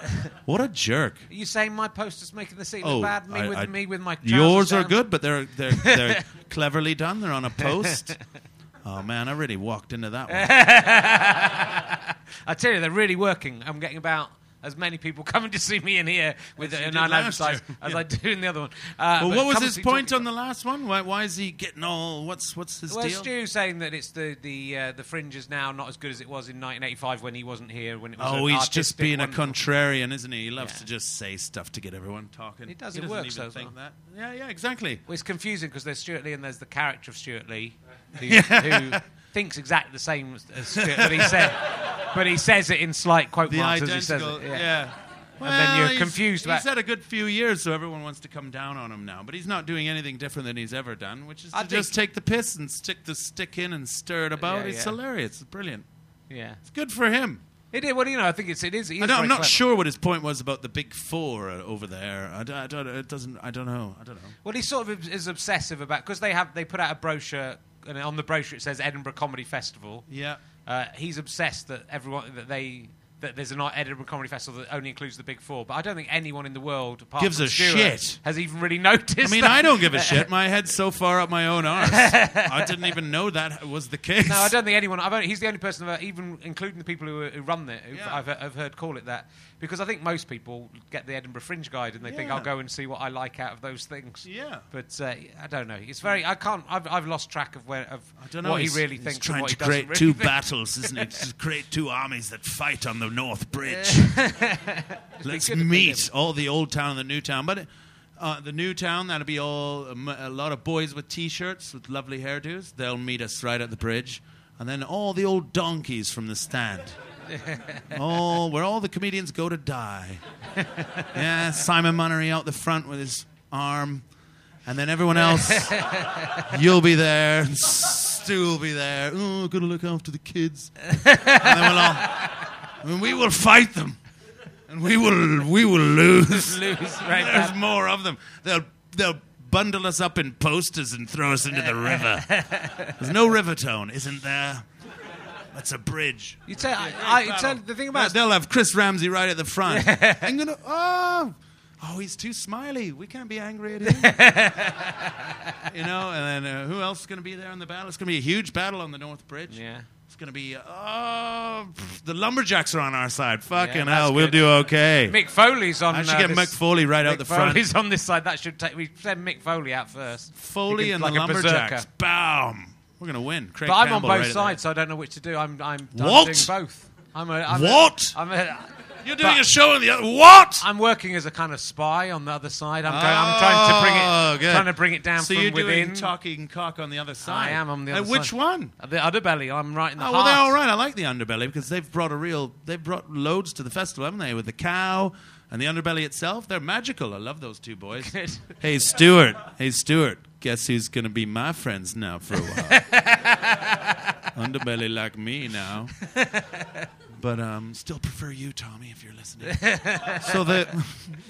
What a jerk. Are you saying my posters making the city oh, look bad? Me I, with I, me with my trousers Yours down? Are good, but they're they're, they're cleverly done. They're on a post. Oh, man, I really walked into that one. I tell you, they're really working. I'm getting about as many people coming to see me in here with an unannounced size as yeah. I do in the other one. Uh, well, what was his point on the last one? Why, why is he getting all... What's what's his well, deal? Well, Stu's saying that it's the the, uh, the Fringe is now not as good as it was in nineteen eighty-five when he wasn't here. When it was oh, he's just being one. a contrarian, isn't he? He loves yeah. to just say stuff to get everyone talking. He doesn't, he doesn't work even so think well. that. Yeah, yeah, exactly. Well, it's confusing because there's Stuart Lee and there's the character of Stuart Lee. Who, yeah. who thinks exactly the same as Stuart, but he said, but he says it in slight quote the marks as he says it. Yeah. yeah. Well, and then you're confused. He's, about he's had a good few years, so everyone wants to come down on him now. But he's not doing anything different than he's ever done, which is to just take the piss and stick the stick in and stir it about. Yeah, it's yeah. hilarious. It's brilliant. Yeah, it's good for him. It is. Well, you know, I think it's it is. It is I don't, I'm not clever. sure what his point was about the big four over there. I don't. I don't it doesn't. I don't know. I don't know. Well, he sort of is obsessive about because they have they put out a brochure. And on the brochure it says Edinburgh Comedy Festival. Yeah, uh, he's obsessed that everyone that they that there's an Edinburgh Comedy Festival that only includes the big four. But I don't think anyone in the world apart gives from a Stuart shit has even really noticed. I mean, that. I don't give a shit. My head's so far up my own arse. I didn't even know that was the case. No, I don't think anyone. I've only, he's the only person, I've, even including the people who, who run it, who yeah. I've, I've heard call it that. Because I think most people get the Edinburgh Fringe Guide and they yeah. think I'll go and see what I like out of those things. Yeah, but uh, I don't know. It's very. I can't. I've, I've lost track of where of I don't know, what he really he's thinks. He's trying and what to he create really two think. battles, isn't it? To create two armies that fight on the North Bridge. Let's meet all the old town and the new town. But uh, the new town, that'll be all um, a lot of boys with T-shirts with lovely hairdos. They'll meet us right at the bridge, and then all the old donkeys from the stand. Oh, where all the comedians go to die. Yeah, Simon Munnery out the front with his arm. And then everyone else, you'll be there. Stu'll be there. Oh, gotta look after the kids. And then we'll all, I mean, we will fight them. And we will we will lose. lose right There's up. more of them. They'll they'll bundle us up in posters and throw us into the river. There's no river tone, isn't there? It's a bridge. You tell, yeah, I, you tell the thing about no, they'll have Chris Ramsey right at the front. I'm gonna oh, oh, he's too smiley. We can't be angry at him. You know, and then uh, who else is going to be there in the battle? It's going to be a huge battle on the North Bridge. Yeah, it's going to be uh, oh, pff, the Lumberjacks are on our side. Fucking yeah, hell, we'll good. do okay. Mick Foley's on. I should uh, get Mick Foley right Mick out the Foley's front. Foley's on this side. That should take. We send Mick Foley out first. Foley and like the Lumberjacks. Boom. We're going to win. Craig but I'm Campbell on both right sides, so I don't know which to do. I'm, I'm, I'm doing both. I'm a, I'm what? A, I'm a, You're doing a show on the other... What? I'm working as a kind of spy on the other side. I'm, oh, going, I'm trying to bring it good. trying to bring it down so from within. So you're doing talking cock on the other side? I am on the other uh, which side. Which one? The Underbelly. I'm right in the oh, heart. Oh, well, they're all right. I like the Underbelly because they've brought a real... They've brought loads to the festival, haven't they? With the cow and the Underbelly itself. They're magical. I love those two boys. Hey, Stuart. Hey, Stuart. Guess who's going to be my friends now for a while? underbelly like me now. But um, still prefer you, Tommy, if you're listening. So the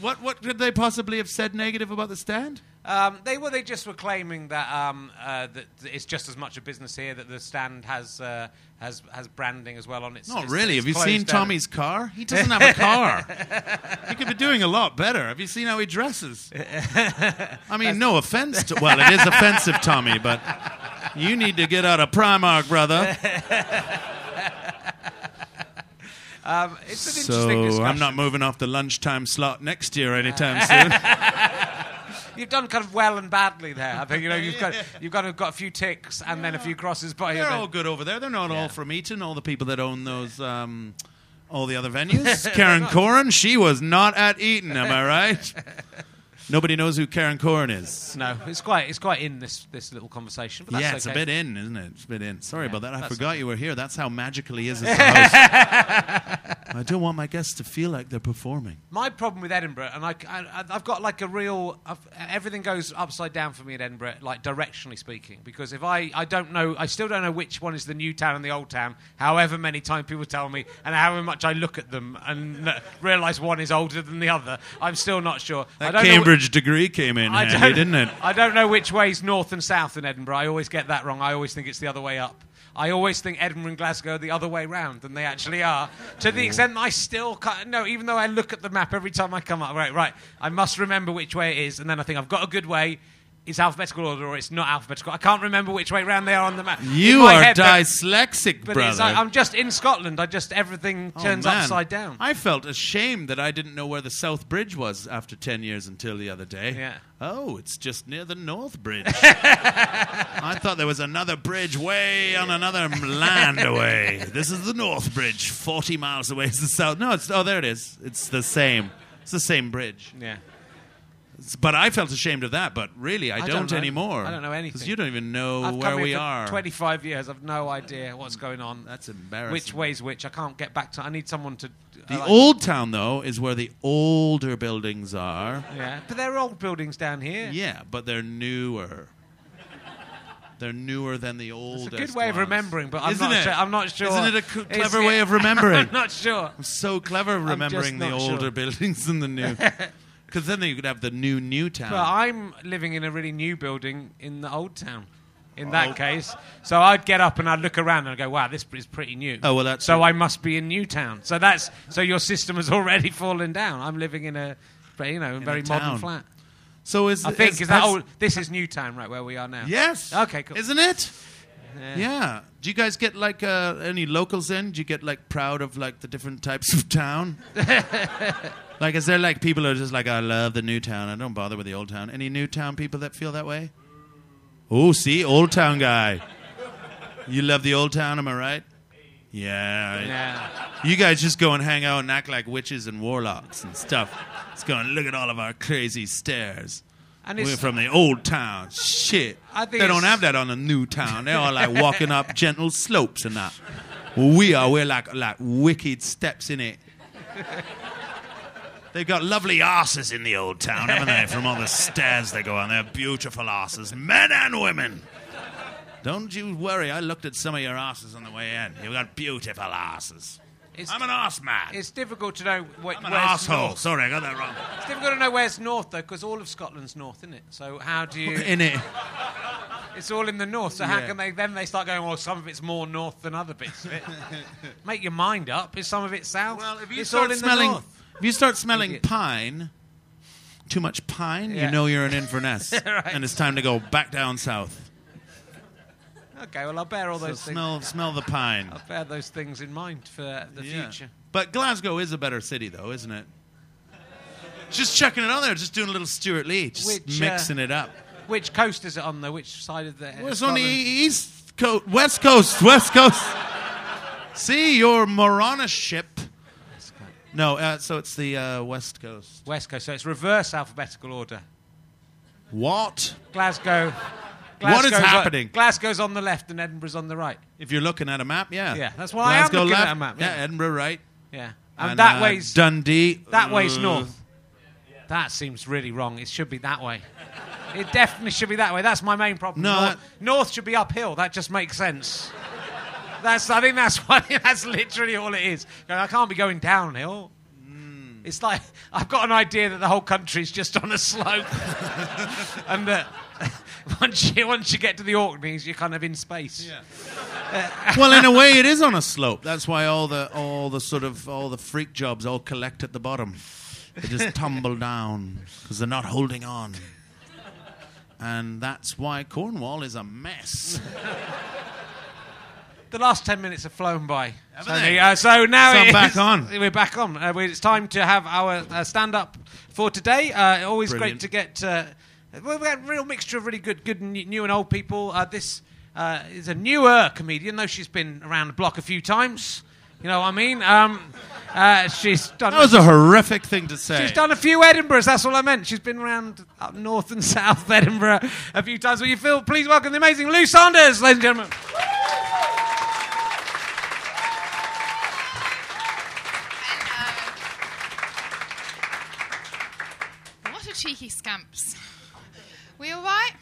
what what could they possibly have said negative about the stand? Um, they were they just were claiming that um, uh, that it's just as much a business here, that the stand has uh, has has branding as well on its. Not its, really. Its have you seen down. Tommy's car? He doesn't have a car. He could be doing a lot better. Have you seen how he dresses? I mean, That's no offense to well, it is offensive, Tommy, but you need to get out of Primark, brother. Um, it's an so interesting discussion. I'm not moving off the lunchtime slot next year anytime soon. You've done kind of well and badly there. I think you know you've got you've got, got a few ticks and yeah. then a few crosses by. They're all good over there. They're not yeah. all from Eton. All the people that own those, um, all the other venues. Karen Corrin, she was not at Eton. Am I right? Nobody knows who Karen Corrin is. No, it's quite it's quite in this, this little conversation. But that's yeah, it's okay. a bit in, isn't it? It's a bit in. Sorry yeah, about that. I forgot okay. you were here. That's how magical he is as a host. I don't want my guests to feel like they're performing. My problem with Edinburgh, and I, I, I've got like a real... I've, everything goes upside down for me at Edinburgh, like directionally speaking, because if I, I don't know... I still don't know which one is the new town and the old town, however many times people tell me, and however much I look at them and realise one is older than the other. I'm still not sure. That I don't Cambridge know degree came in handy, didn't it? I don't know which way's north and south in Edinburgh. I always get that wrong. I always think it's the other way up. I always think Edinburgh and Glasgow are the other way round than they actually are. To the extent that I still can't, no, even though I look at the map every time I come up, right, right, I must remember which way it is, and then I think I've got a good way. It's alphabetical order or it's not alphabetical. I can't remember which way round they are on the map. You are head, dyslexic, but, but brother. Like, I'm just in Scotland. I just, everything turns oh, upside down. I felt ashamed that I didn't know where the South Bridge was after ten years until the other day. Yeah. Oh, it's just near the North Bridge. I thought there was another bridge way on another land away. This is the North Bridge. forty miles away is the South. No, it's, oh, there it is. It's the same. It's the same bridge. Yeah. But I felt ashamed of that, but really, I, I don't, don't anymore. I don't know anything. Because you don't even know I've where come here we for are. twenty-five years, I've no idea what's going on. That's embarrassing. Which way's which? I can't get back to. I need someone to. The like old town, though, is where the older buildings are. Yeah, but they're old buildings down here. Yeah, but they're newer. They're newer than the oldest. It's a good way ones. Of remembering, but I'm Isn't not. Sure, I'm not sure. Isn't it a co- clever it? way of remembering? I'm not sure. I'm so clever remembering the older sure. buildings than the new. Because then you could have the new, new town. Well, I'm living in a really new building in the old town, in oh. that case. So I'd get up and I'd look around and I'd go, wow, this is pretty new. Oh, well, that's So it. I must be in new town. So that's so your system has already fallen down. I'm living in a, you know, in very a modern flat. So is... I think, is, is that old? This is new town, right, where we are now. Yes. Okay, cool. Isn't it? Yeah. yeah. Do you guys get, like, uh, any locals in? Do you get, like, proud of, like, the different types of town? Like, is there, like, people who are just like, I love the new town. I don't bother with the old town. Any new town people that feel that way? Oh, see, old town guy. You love the old town, am I right? Yeah. yeah. You guys just go and hang out and act like witches and warlocks and stuff. Let's go and look at all of our crazy stairs. And We're from the old town. Shit. I think they don't have that on the new town. They're all like walking up gentle slopes and that. Well, we are. We're like like wicked steps in it. They've got lovely asses in the old town, haven't they? From all the stairs they go on. They're beautiful asses, men and women. Don't you worry. I looked at some of your asses on the way in. You've got beautiful asses. It's I'm an ass man. It's difficult to know wh- I'm an asshole. North. Sorry, I got that wrong. It's difficult to know where's north, though, because all of Scotland's north, isn't it? So how do you... in it. It's all in the north, so yeah. how can they... Then they start going, well, some of it's more north than other bits of it. Make your mind up. Is some of it south? Well, if you it's start all in smelling, the north. If you start smelling pine, too much pine, yeah. you know you're in Inverness. Right. And it's time to go back down south. Okay, well, I'll bear all those so things. Smell, smell the pine. I'll bear those things in mind for the yeah. future. But Glasgow is a better city, though, isn't it? Just chucking it on there, just doing a little Stuart Lee, just which, mixing uh, it up. Which coast is it on, though? Which side of the... Well, it's Scotland? On the east coast, west coast, west coast. See, your moronish ship. No, uh, so it's the uh, west coast. West coast, so it's reverse alphabetical order. What? Glasgow... Glasgow's what is happening? On, Glasgow's on the left and Edinburgh's on the right. If you're looking at a map, yeah. Yeah, that's why I am looking left, at a map. Yeah, yeah Edinburgh right. Yeah. And, and that uh, way's... Dundee. That uh, way's north. That seems really wrong. It should be that way. It definitely should be that way. That's my main problem. No, north, that... north should be uphill. That just makes sense. That's, I think that's what, that's literally all it is. I can't be going downhill. Mm. It's like I've got an idea that the whole country's just on a slope, and that once you once you get to the Orkneys, you're kind of in space. Yeah. Uh, well, in a way, it is on a slope. That's why all the all the sort of all the freak jobs all collect at the bottom. They just tumble down because they're not holding on. And that's why Cornwall is a mess. The last ten minutes have flown by. Tony. Uh, so now so it back is, on. We're back on. Uh, it's time to have our uh, stand-up for today. Uh, always Brilliant. Great to get... Uh, we've got a real mixture of really good good new and old people. Uh, this uh, is a newer comedian, though she's been around the block a few times. You know what I mean? Um, uh, she's done. That was a horrific thing to say. She's done a few Edinburghs. That's all I meant. She's been around up north and south Edinburgh a few times. Will you feel? Please welcome the amazing Lou Sanders, ladies and gentlemen. Hello. What a cheeky scamps. We all right?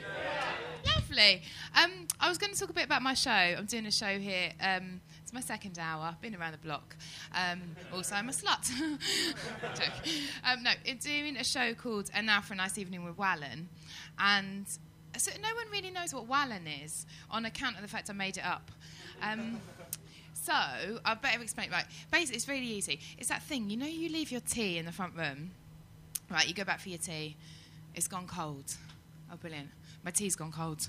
Yeah. Lovely. Um, I was going to talk a bit about my show. I'm doing a show here. Um, my second hour. I've been around the block. Um, also, I'm a slut. Joke. Um, no, I'm doing a show called And Now for a Nice Evening with Wallen. And so no one really knows what Wallen is on account of the fact I made it up. Um, so I better explain it right. Basically, it's really easy. It's that thing, you know, you leave your tea in the front room. Right, you go back for your tea. It's gone cold. Oh, brilliant. My tea's gone cold.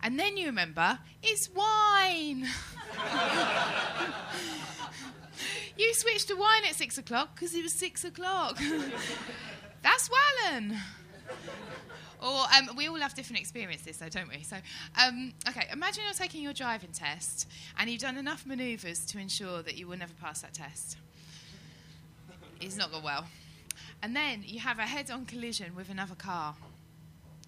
And then you remember, it's wine. You switched to wine at six o'clock because it was six o'clock. That's Wallen. Or um, we all have different experiences, though, don't we? So, um, okay, imagine you're taking your driving test and you've done enough manoeuvres to ensure that you will never pass that test. It's not gone well. And then you have a head-on collision with another car.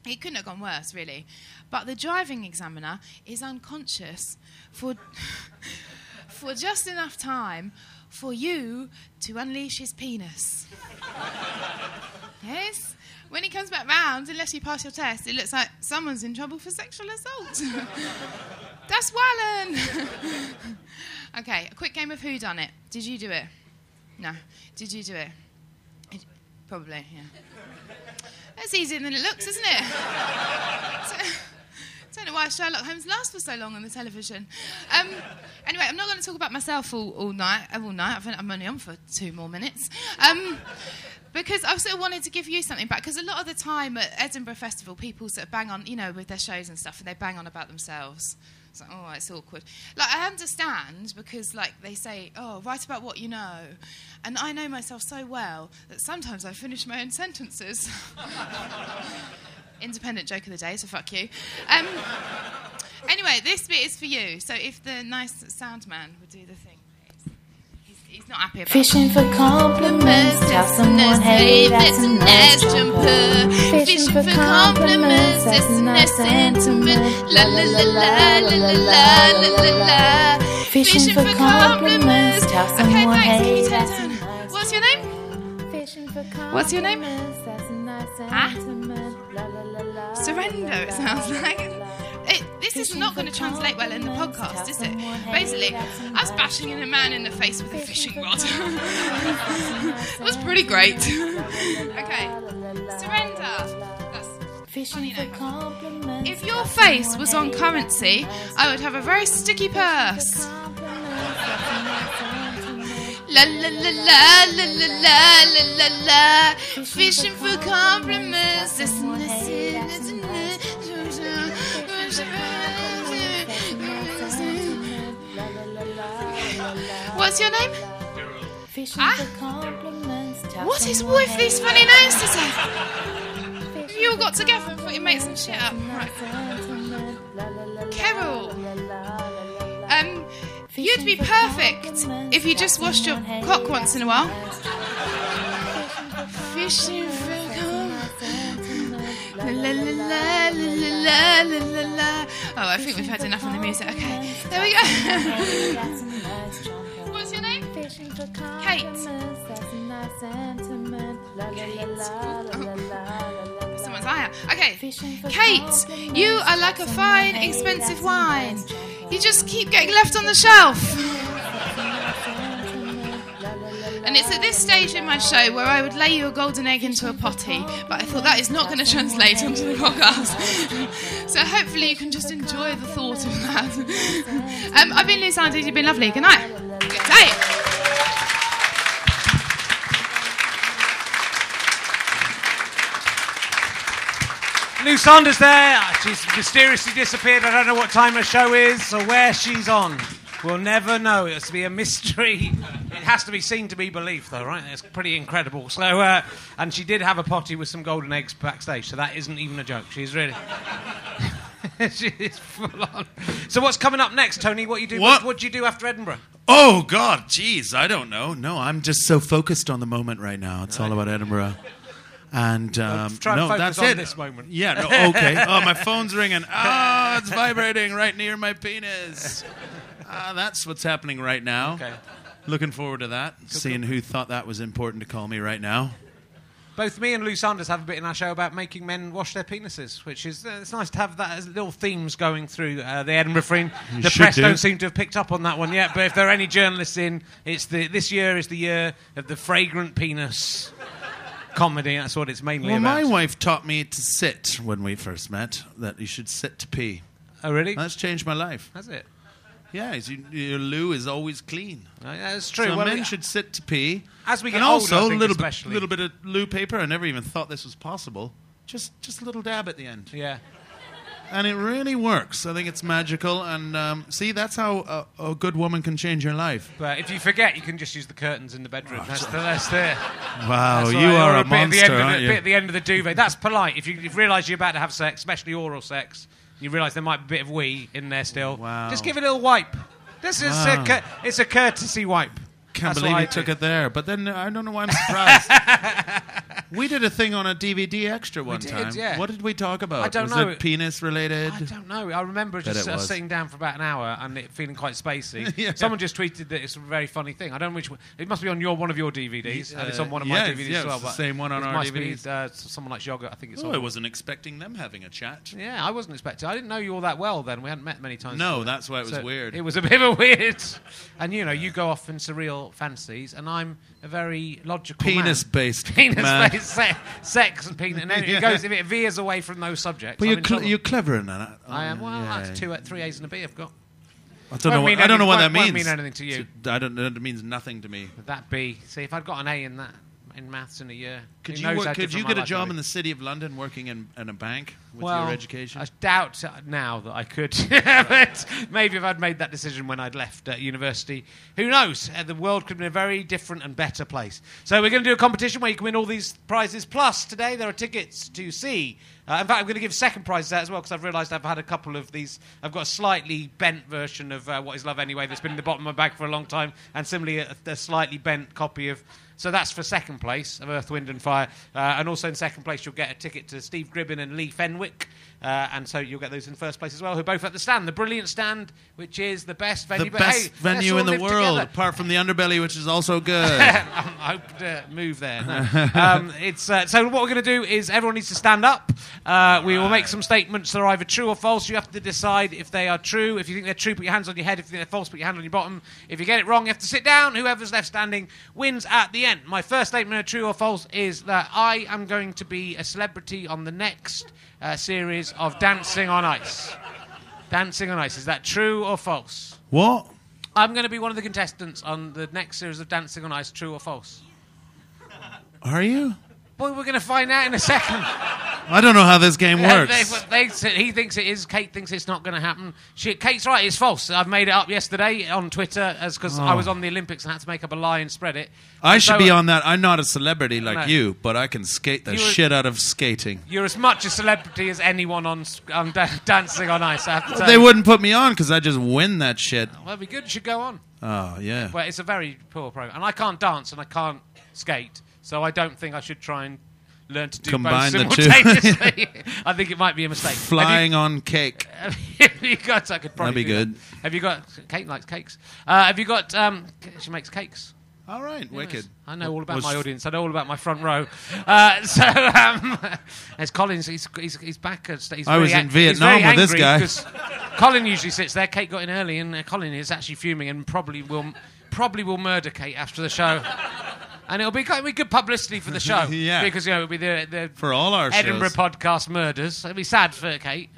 It couldn't have gone worse, really. But the driving examiner is unconscious for for just enough time for you to unleash his penis. Yes? When he comes back round, unless you pass your test, it looks like someone's in trouble for sexual assault. That's Wallen! Okay, a quick game of who done it. Did you do it? No. Did you do it? Probably, yeah. That's easier than it looks, isn't it? I don't know why Sherlock Holmes lasts for so long on the television. Um, anyway, I'm not going to talk about myself all, all night. All night. I'm only on for two more minutes. Um, because I sort of wanted to give you something back. Because a lot of the time at Edinburgh Festival, people sort of bang on, you know, with their shows and stuff, and they bang on about themselves. It's like, oh, it's awkward. Like, I understand because, like, they say, oh, write about what you know. And I know myself so well that sometimes I finish my own sentences. Independent joke of the day, so fuck you. Um, anyway, this bit is for you. So if the nice sound man would do the thing. He's, he's not happy about Fishing it. Fishing for compliments, tell someone, hey, that's a nice jumper. Fishing for compliments, that's a nice sentiment. La la la la la la la la. Fishing for compliments, tell someone, hey, that's a nice jumper. What's your name? Fishing for compliments. What's your name? Ah? Surrender, it sounds like. It, this is not going to translate well in the podcast, is it? Basically, I was bashing in a man in the face with a fishing rod. It was pretty great. Okay. Surrender. That's funny now. If your face was on currency, I would have a very sticky purse. La la la la la la la la la la. Fishing for compliments. What's your name? Ah? What is with these funny names today? You all got together and thought you made some shit up. Right. Carol. Um, you'd be perfect if you just washed your cock once in a while. Fishing for la la la la la la la la. Oh, I think we've had enough on the music. Okay, there we go. What's your name? Kate. Oh. Someone's higher. Okay. Kate, you are like a fine, expensive wine. You just keep getting left on the shelf. And it's at this stage in my show where I would lay you a golden egg into a potty, but I thought that is not going to translate onto the podcast. So hopefully you can just enjoy the thought of that. um, I've been Lou Sanders, you've been lovely. Good night. Good day. Lou Sanders there, she's mysteriously disappeared. I don't know what time her show is or where she's on. We'll never know. It has to be a mystery. It has to be seen to be believed, though, right? It's pretty incredible. So, uh, and she did have a potty with some golden eggs backstage, so that isn't even a joke. She's really... she is full on. So what's coming up next, Tony? What do you do? What? What, what do you do after Edinburgh? Oh, God, jeez, I don't know. No, I'm just so focused on the moment right now. It's all about Edinburgh. And um, try and no, focus that's on it. This moment. Yeah, no, okay. Oh, my phone's ringing. Ah, oh, it's vibrating right near my penis. Ah, that's what's happening right now. Okay. Looking forward to that. Cool, seeing cool. Who thought that was important to call me right now. Both me and Lou Sanders have a bit in our show about making men wash their penises, which is uh, it's nice to have that as little themes going through uh, the Edinburgh Fringe. You the press do. don't seem to have picked up on that one yet, but if there are any journalists in, it's the this year is the year of the fragrant penis. Comedy, that's what it's mainly well, about. Well, my wife taught me to sit when we first met, that you should sit to pee. Oh, really? That's changed my life. Has it? Yeah, you, your loo is always clean. Uh, yeah, that's true. So well, men we, should sit to pee. As we get and older, also, I think little especially. And also, a little bit of loo paper. I never even thought this was possible. Just, just a little dab at the end. Yeah. And it really works. I think it's magical. And um, see, that's how a, a good woman can change your life. But if you forget, you can just use the curtains in the bedroom. Oh, that's, the, that's there. Wow, that's you right. are or a, a monster, the aren't the, you? Bit at the end of the duvet. That's polite. If you, you realise you're about to have sex, especially oral sex, you realise there might be a bit of wee in there still. Wow. Just give it a little wipe. This is wow. a cur- it's a courtesy wipe. Can't that's believe you took do. it there. But then I don't know why I'm surprised. We did a thing on a D V D extra one we did, time. Yeah. What did we talk about? I don't was know. Was it penis related? I don't know. I remember just uh, sitting down for about an hour and it feeling quite spacey. Yeah. Someone just tweeted that it's a very funny thing. I don't know which one. It must be on your one of your D V Ds. Uh, and it's on one of yes, my D V Ds yeah, as well. It's but the same one on it our must D V Ds. Be, uh, someone like Yogurt, I think it's oh, on. I wasn't expecting them having a chat. Yeah, I wasn't expecting. I didn't know you all that well then. We hadn't met many times. No, before. That's why it was so weird. It was a bit of a weird. And you know, yeah. you go off in surreal fancies, and I'm a very logical penis-based man. Penis-based se- sex and penis, and then yeah. it goes if it veers away from those subjects. But you're, cl- you're clever in that. Oh, I am. Well, yeah. that's two, three A's and a B. I've got. I don't know. What, I don't know what that means. Won't mean anything to you. To, I don't. It means nothing to me. But that B. See, if I'd got an A in that in maths in a year, could you, work, could you get a job in the city of London working in, in a bank with well, your education? I doubt now that I could. But maybe if I'd made that decision when I'd left uh, university, who knows? Uh, the world could be a very different and better place. So we're going to do a competition where you can win all these prizes. Plus, today there are tickets to see. Uh, in fact, I'm going to give second prizes out as well because I've realised I've had a couple of these. I've got a slightly bent version of uh, What Is Love Anyway that's been in the bottom of my bag for a long time, and similarly a, a slightly bent copy of... So that's for second place of Earth, Wind and Fire. Uh, and also in second place, you'll get a ticket to Steve Gribbin and Lee Fenwick. Uh, and so you'll get those in first place as well, who are both at the stand. The brilliant stand, which is the best venue. The but best hey, venue in the world, together. Apart from the Underbelly, which is also good. I hope to move there. No. um, it's, uh, so what we're going to do is everyone needs to stand up. Uh, we will make some statements that are either true or false. You have to decide if they are true. If you think they're true, put your hands on your head. If you think they're false, put your hand on your bottom. If you get it wrong, you have to sit down. Whoever's left standing wins at the end. My first statement of true or false is that I am going to be a celebrity on the next uh, series of Dancing on Ice. Dancing on Ice. Is that true or false? What? I'm going to be one of the contestants on the next series of Dancing on Ice. True or false? Are you? Boy, we're going to find out in a second. I don't know how this game works. They, they, they, he thinks it is. Kate thinks it's not going to happen. She, Kate's right. It's false. I've made it up yesterday on Twitter as because oh. I was on the Olympics and had to make up a lie and spread it. I and should so, be on that. I'm not a celebrity like no. you, but I can skate the you're, shit out of skating. You're as much a celebrity as anyone on, on da- Dancing on Ice. I have to well, they wouldn't put me on because I just win that shit. Well, that'd be good. You should go on. Oh, yeah. Well, it's a very poor program. And I can't dance and I can't skate, so I don't think I should try and learn to do Combine both simultaneously. I think it might be a mistake. Flying you, on cake. You got, I could probably that'd be good. That. Have you got... Kate likes cakes. Uh, have you got... Um, she makes cakes. All right, yeah, wicked. Nice. I know all about was my audience. I know all about my front row. Uh, so, um, as Collins, he's, he's, he's back. He's I was in a- Vietnam with this guy. Colin usually sits there. Kate got in early, and uh, Colin is actually fuming and probably will probably will murder Kate after the show. And it'll be, it'll be good publicity for the show. Yeah. Because, you know, it'll be the, the for all our Edinburgh shows. Podcast murders. It'll be sad for Kate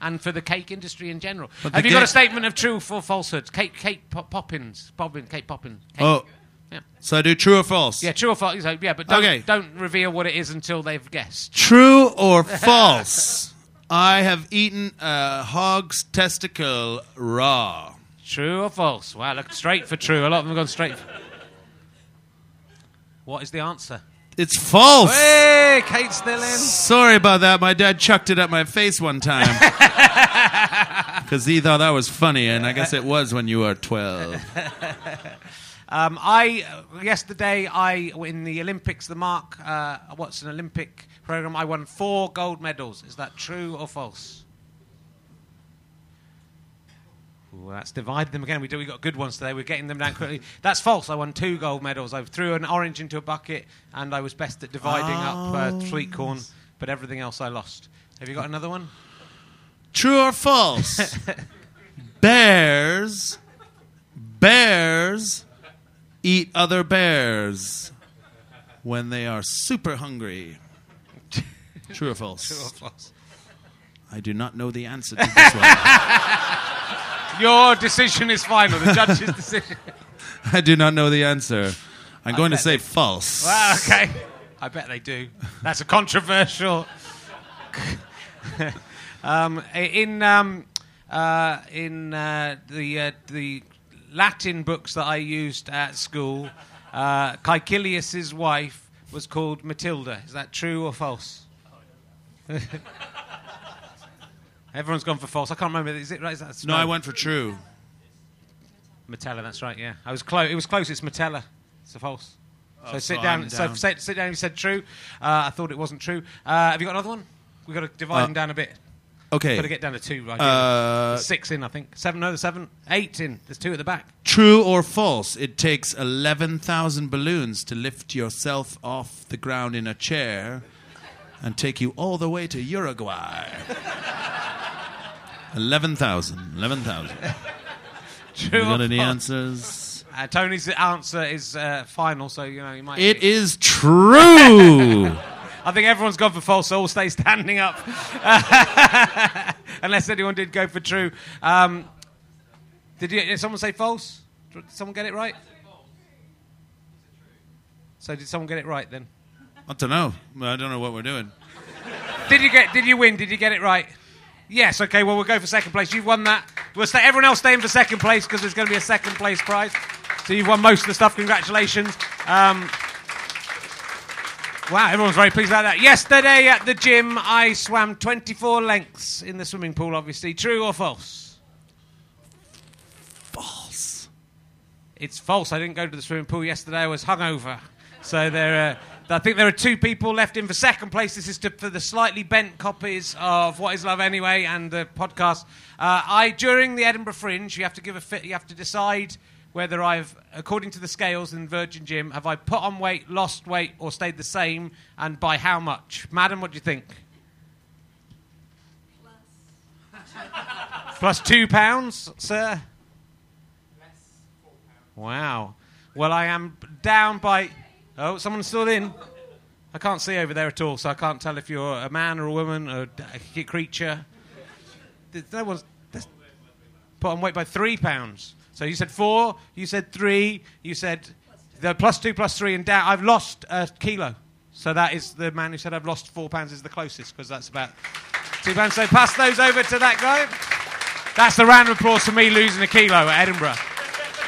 and for the cake industry in general. But have you ga- got a statement of truth or falsehood? Kate, Kate Pop- Poppins. Poppins. Kate Poppins. Kate. Oh. Yeah. So I do true or false? Yeah, true or false. Yeah, but don't, okay. don't reveal what it is until they've guessed. True or false? I have eaten a hog's testicle raw. True or false? Wow, look, straight for true. A lot of them have gone straight for... What is the answer? It's false. Hey, Kate's still in. Sorry about that. My dad chucked it at my face one time. Because he thought that was funny, and I guess it was when you were twelve. um, I yesterday, I in the Olympics, the Mark uh, Watson Olympic program, I won four gold medals. Is that true or false? Well, that's divided them again. We do. We got good ones today. We're getting them down quickly. That's false. I won two gold medals. I threw an orange into a bucket, and I was best at dividing oh. up uh, sweet corn. But everything else, I lost. Have you got another one? True or false? bears, bears eat other bears when they are super hungry. True or false? True or false? I do not know the answer to this one. Your decision is final. The judge's decision. I do not know the answer. I'm I going to say false. Well, okay. I bet they do. That's a controversial. um, in um, uh, in uh, the uh, the Latin books that I used at school, uh, Caecilius's wife was called Matilda. Is that true or false? Everyone's gone for false. I can't remember. Is it right? Is that no, I went for true. Metella, that's right. Yeah, I was close. It was close. It's Metella. It's a false. Oh, so sit so down. down. So sit, sit down. You said true. Uh, I thought it wasn't true. Uh, have you got another one? We've got to divide uh, them down a bit. Okay. Got to get down to two. Right. Uh, Six in, I think. Seven. No, seven. Eight in. There's two at the back. True or false? It takes eleven thousand balloons to lift yourself off the ground in a chair, and take you all the way to Uruguay. eleven thousand. eleven thousand. True. You got any answers? Uh, Tony's answer is uh, final, so you know you might. It be. Is true. I think everyone's gone for false, so all stay standing up. Unless anyone did go for true. Um, did, you, did someone say false? Did someone get it right? I said false. So did someone get it right then? I don't know. I don't know what we're doing. Did you get? Did you win? Did you get it right? Yes, okay, well, we'll go for second place. You've won that. We'll stay, everyone else staying for second place because there's going to be a second place prize. So you've won most of the stuff. Congratulations. Um, wow, everyone's very pleased about that. Yesterday at the gym, I swam twenty-four lengths in the swimming pool, obviously. True or false? False. It's false. I didn't go to the swimming pool yesterday. I was hungover. So there are... Uh, I think there are two people left in for second place. This is to, for the slightly bent copies of What Is Love Anyway and the podcast. Uh, I during the Edinburgh Fringe, you have to give a fit. You have to decide whether I've, according to the scales in Virgin Gym, have I put on weight, lost weight, or stayed the same, and by how much? Madam, what do you think? Plus, Plus two pounds, sir. Less four pounds. Wow. Well, I am down by. Oh, someone's still in. I can't see over there at all, so I can't tell if you're a man or a woman or a creature. That was put on weight by three pounds. So you said four, you said three, you said the plus two, plus three, and down. I've lost a kilo. So that is the man who said I've lost four pounds is the closest, because that's about two pounds. So pass those over to that guy. That's the round of applause for me losing a kilo at Edinburgh.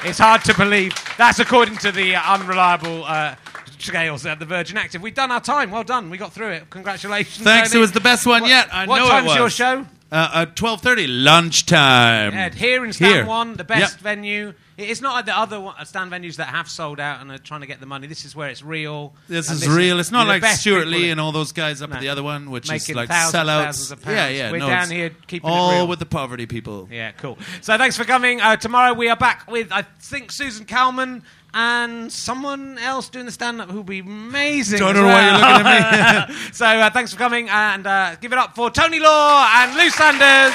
It's hard to believe. That's according to the unreliable... Uh, scales at the Virgin Active. We've done our time. Well done. We got through it. Congratulations. Thanks. Tony. It was the best one what, yet. I know it was. What time's your show? Uh, at twelve thirty, lunchtime. Yeah, here in Stand One, the best yep. venue. It's not like the other stand venues that have sold out and are trying to get the money. This is where it's real. This is this real. Is, it's not like Stuart Lee and all those guys up no. at the other one, which Making is like thousands, sellouts. Thousands of pounds. Yeah, yeah. We're no, down here keeping all it real. All with the poverty people. Yeah, cool. So thanks for coming. Uh, tomorrow we are back with, I think, Susan Kalman and someone else doing the stand-up who'll be amazing. Don't know well. why you're looking at me. So uh, thanks for coming, and uh, give it up for Tony Law and Lou Sanders.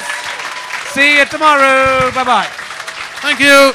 See you tomorrow. Bye-bye. Thank you.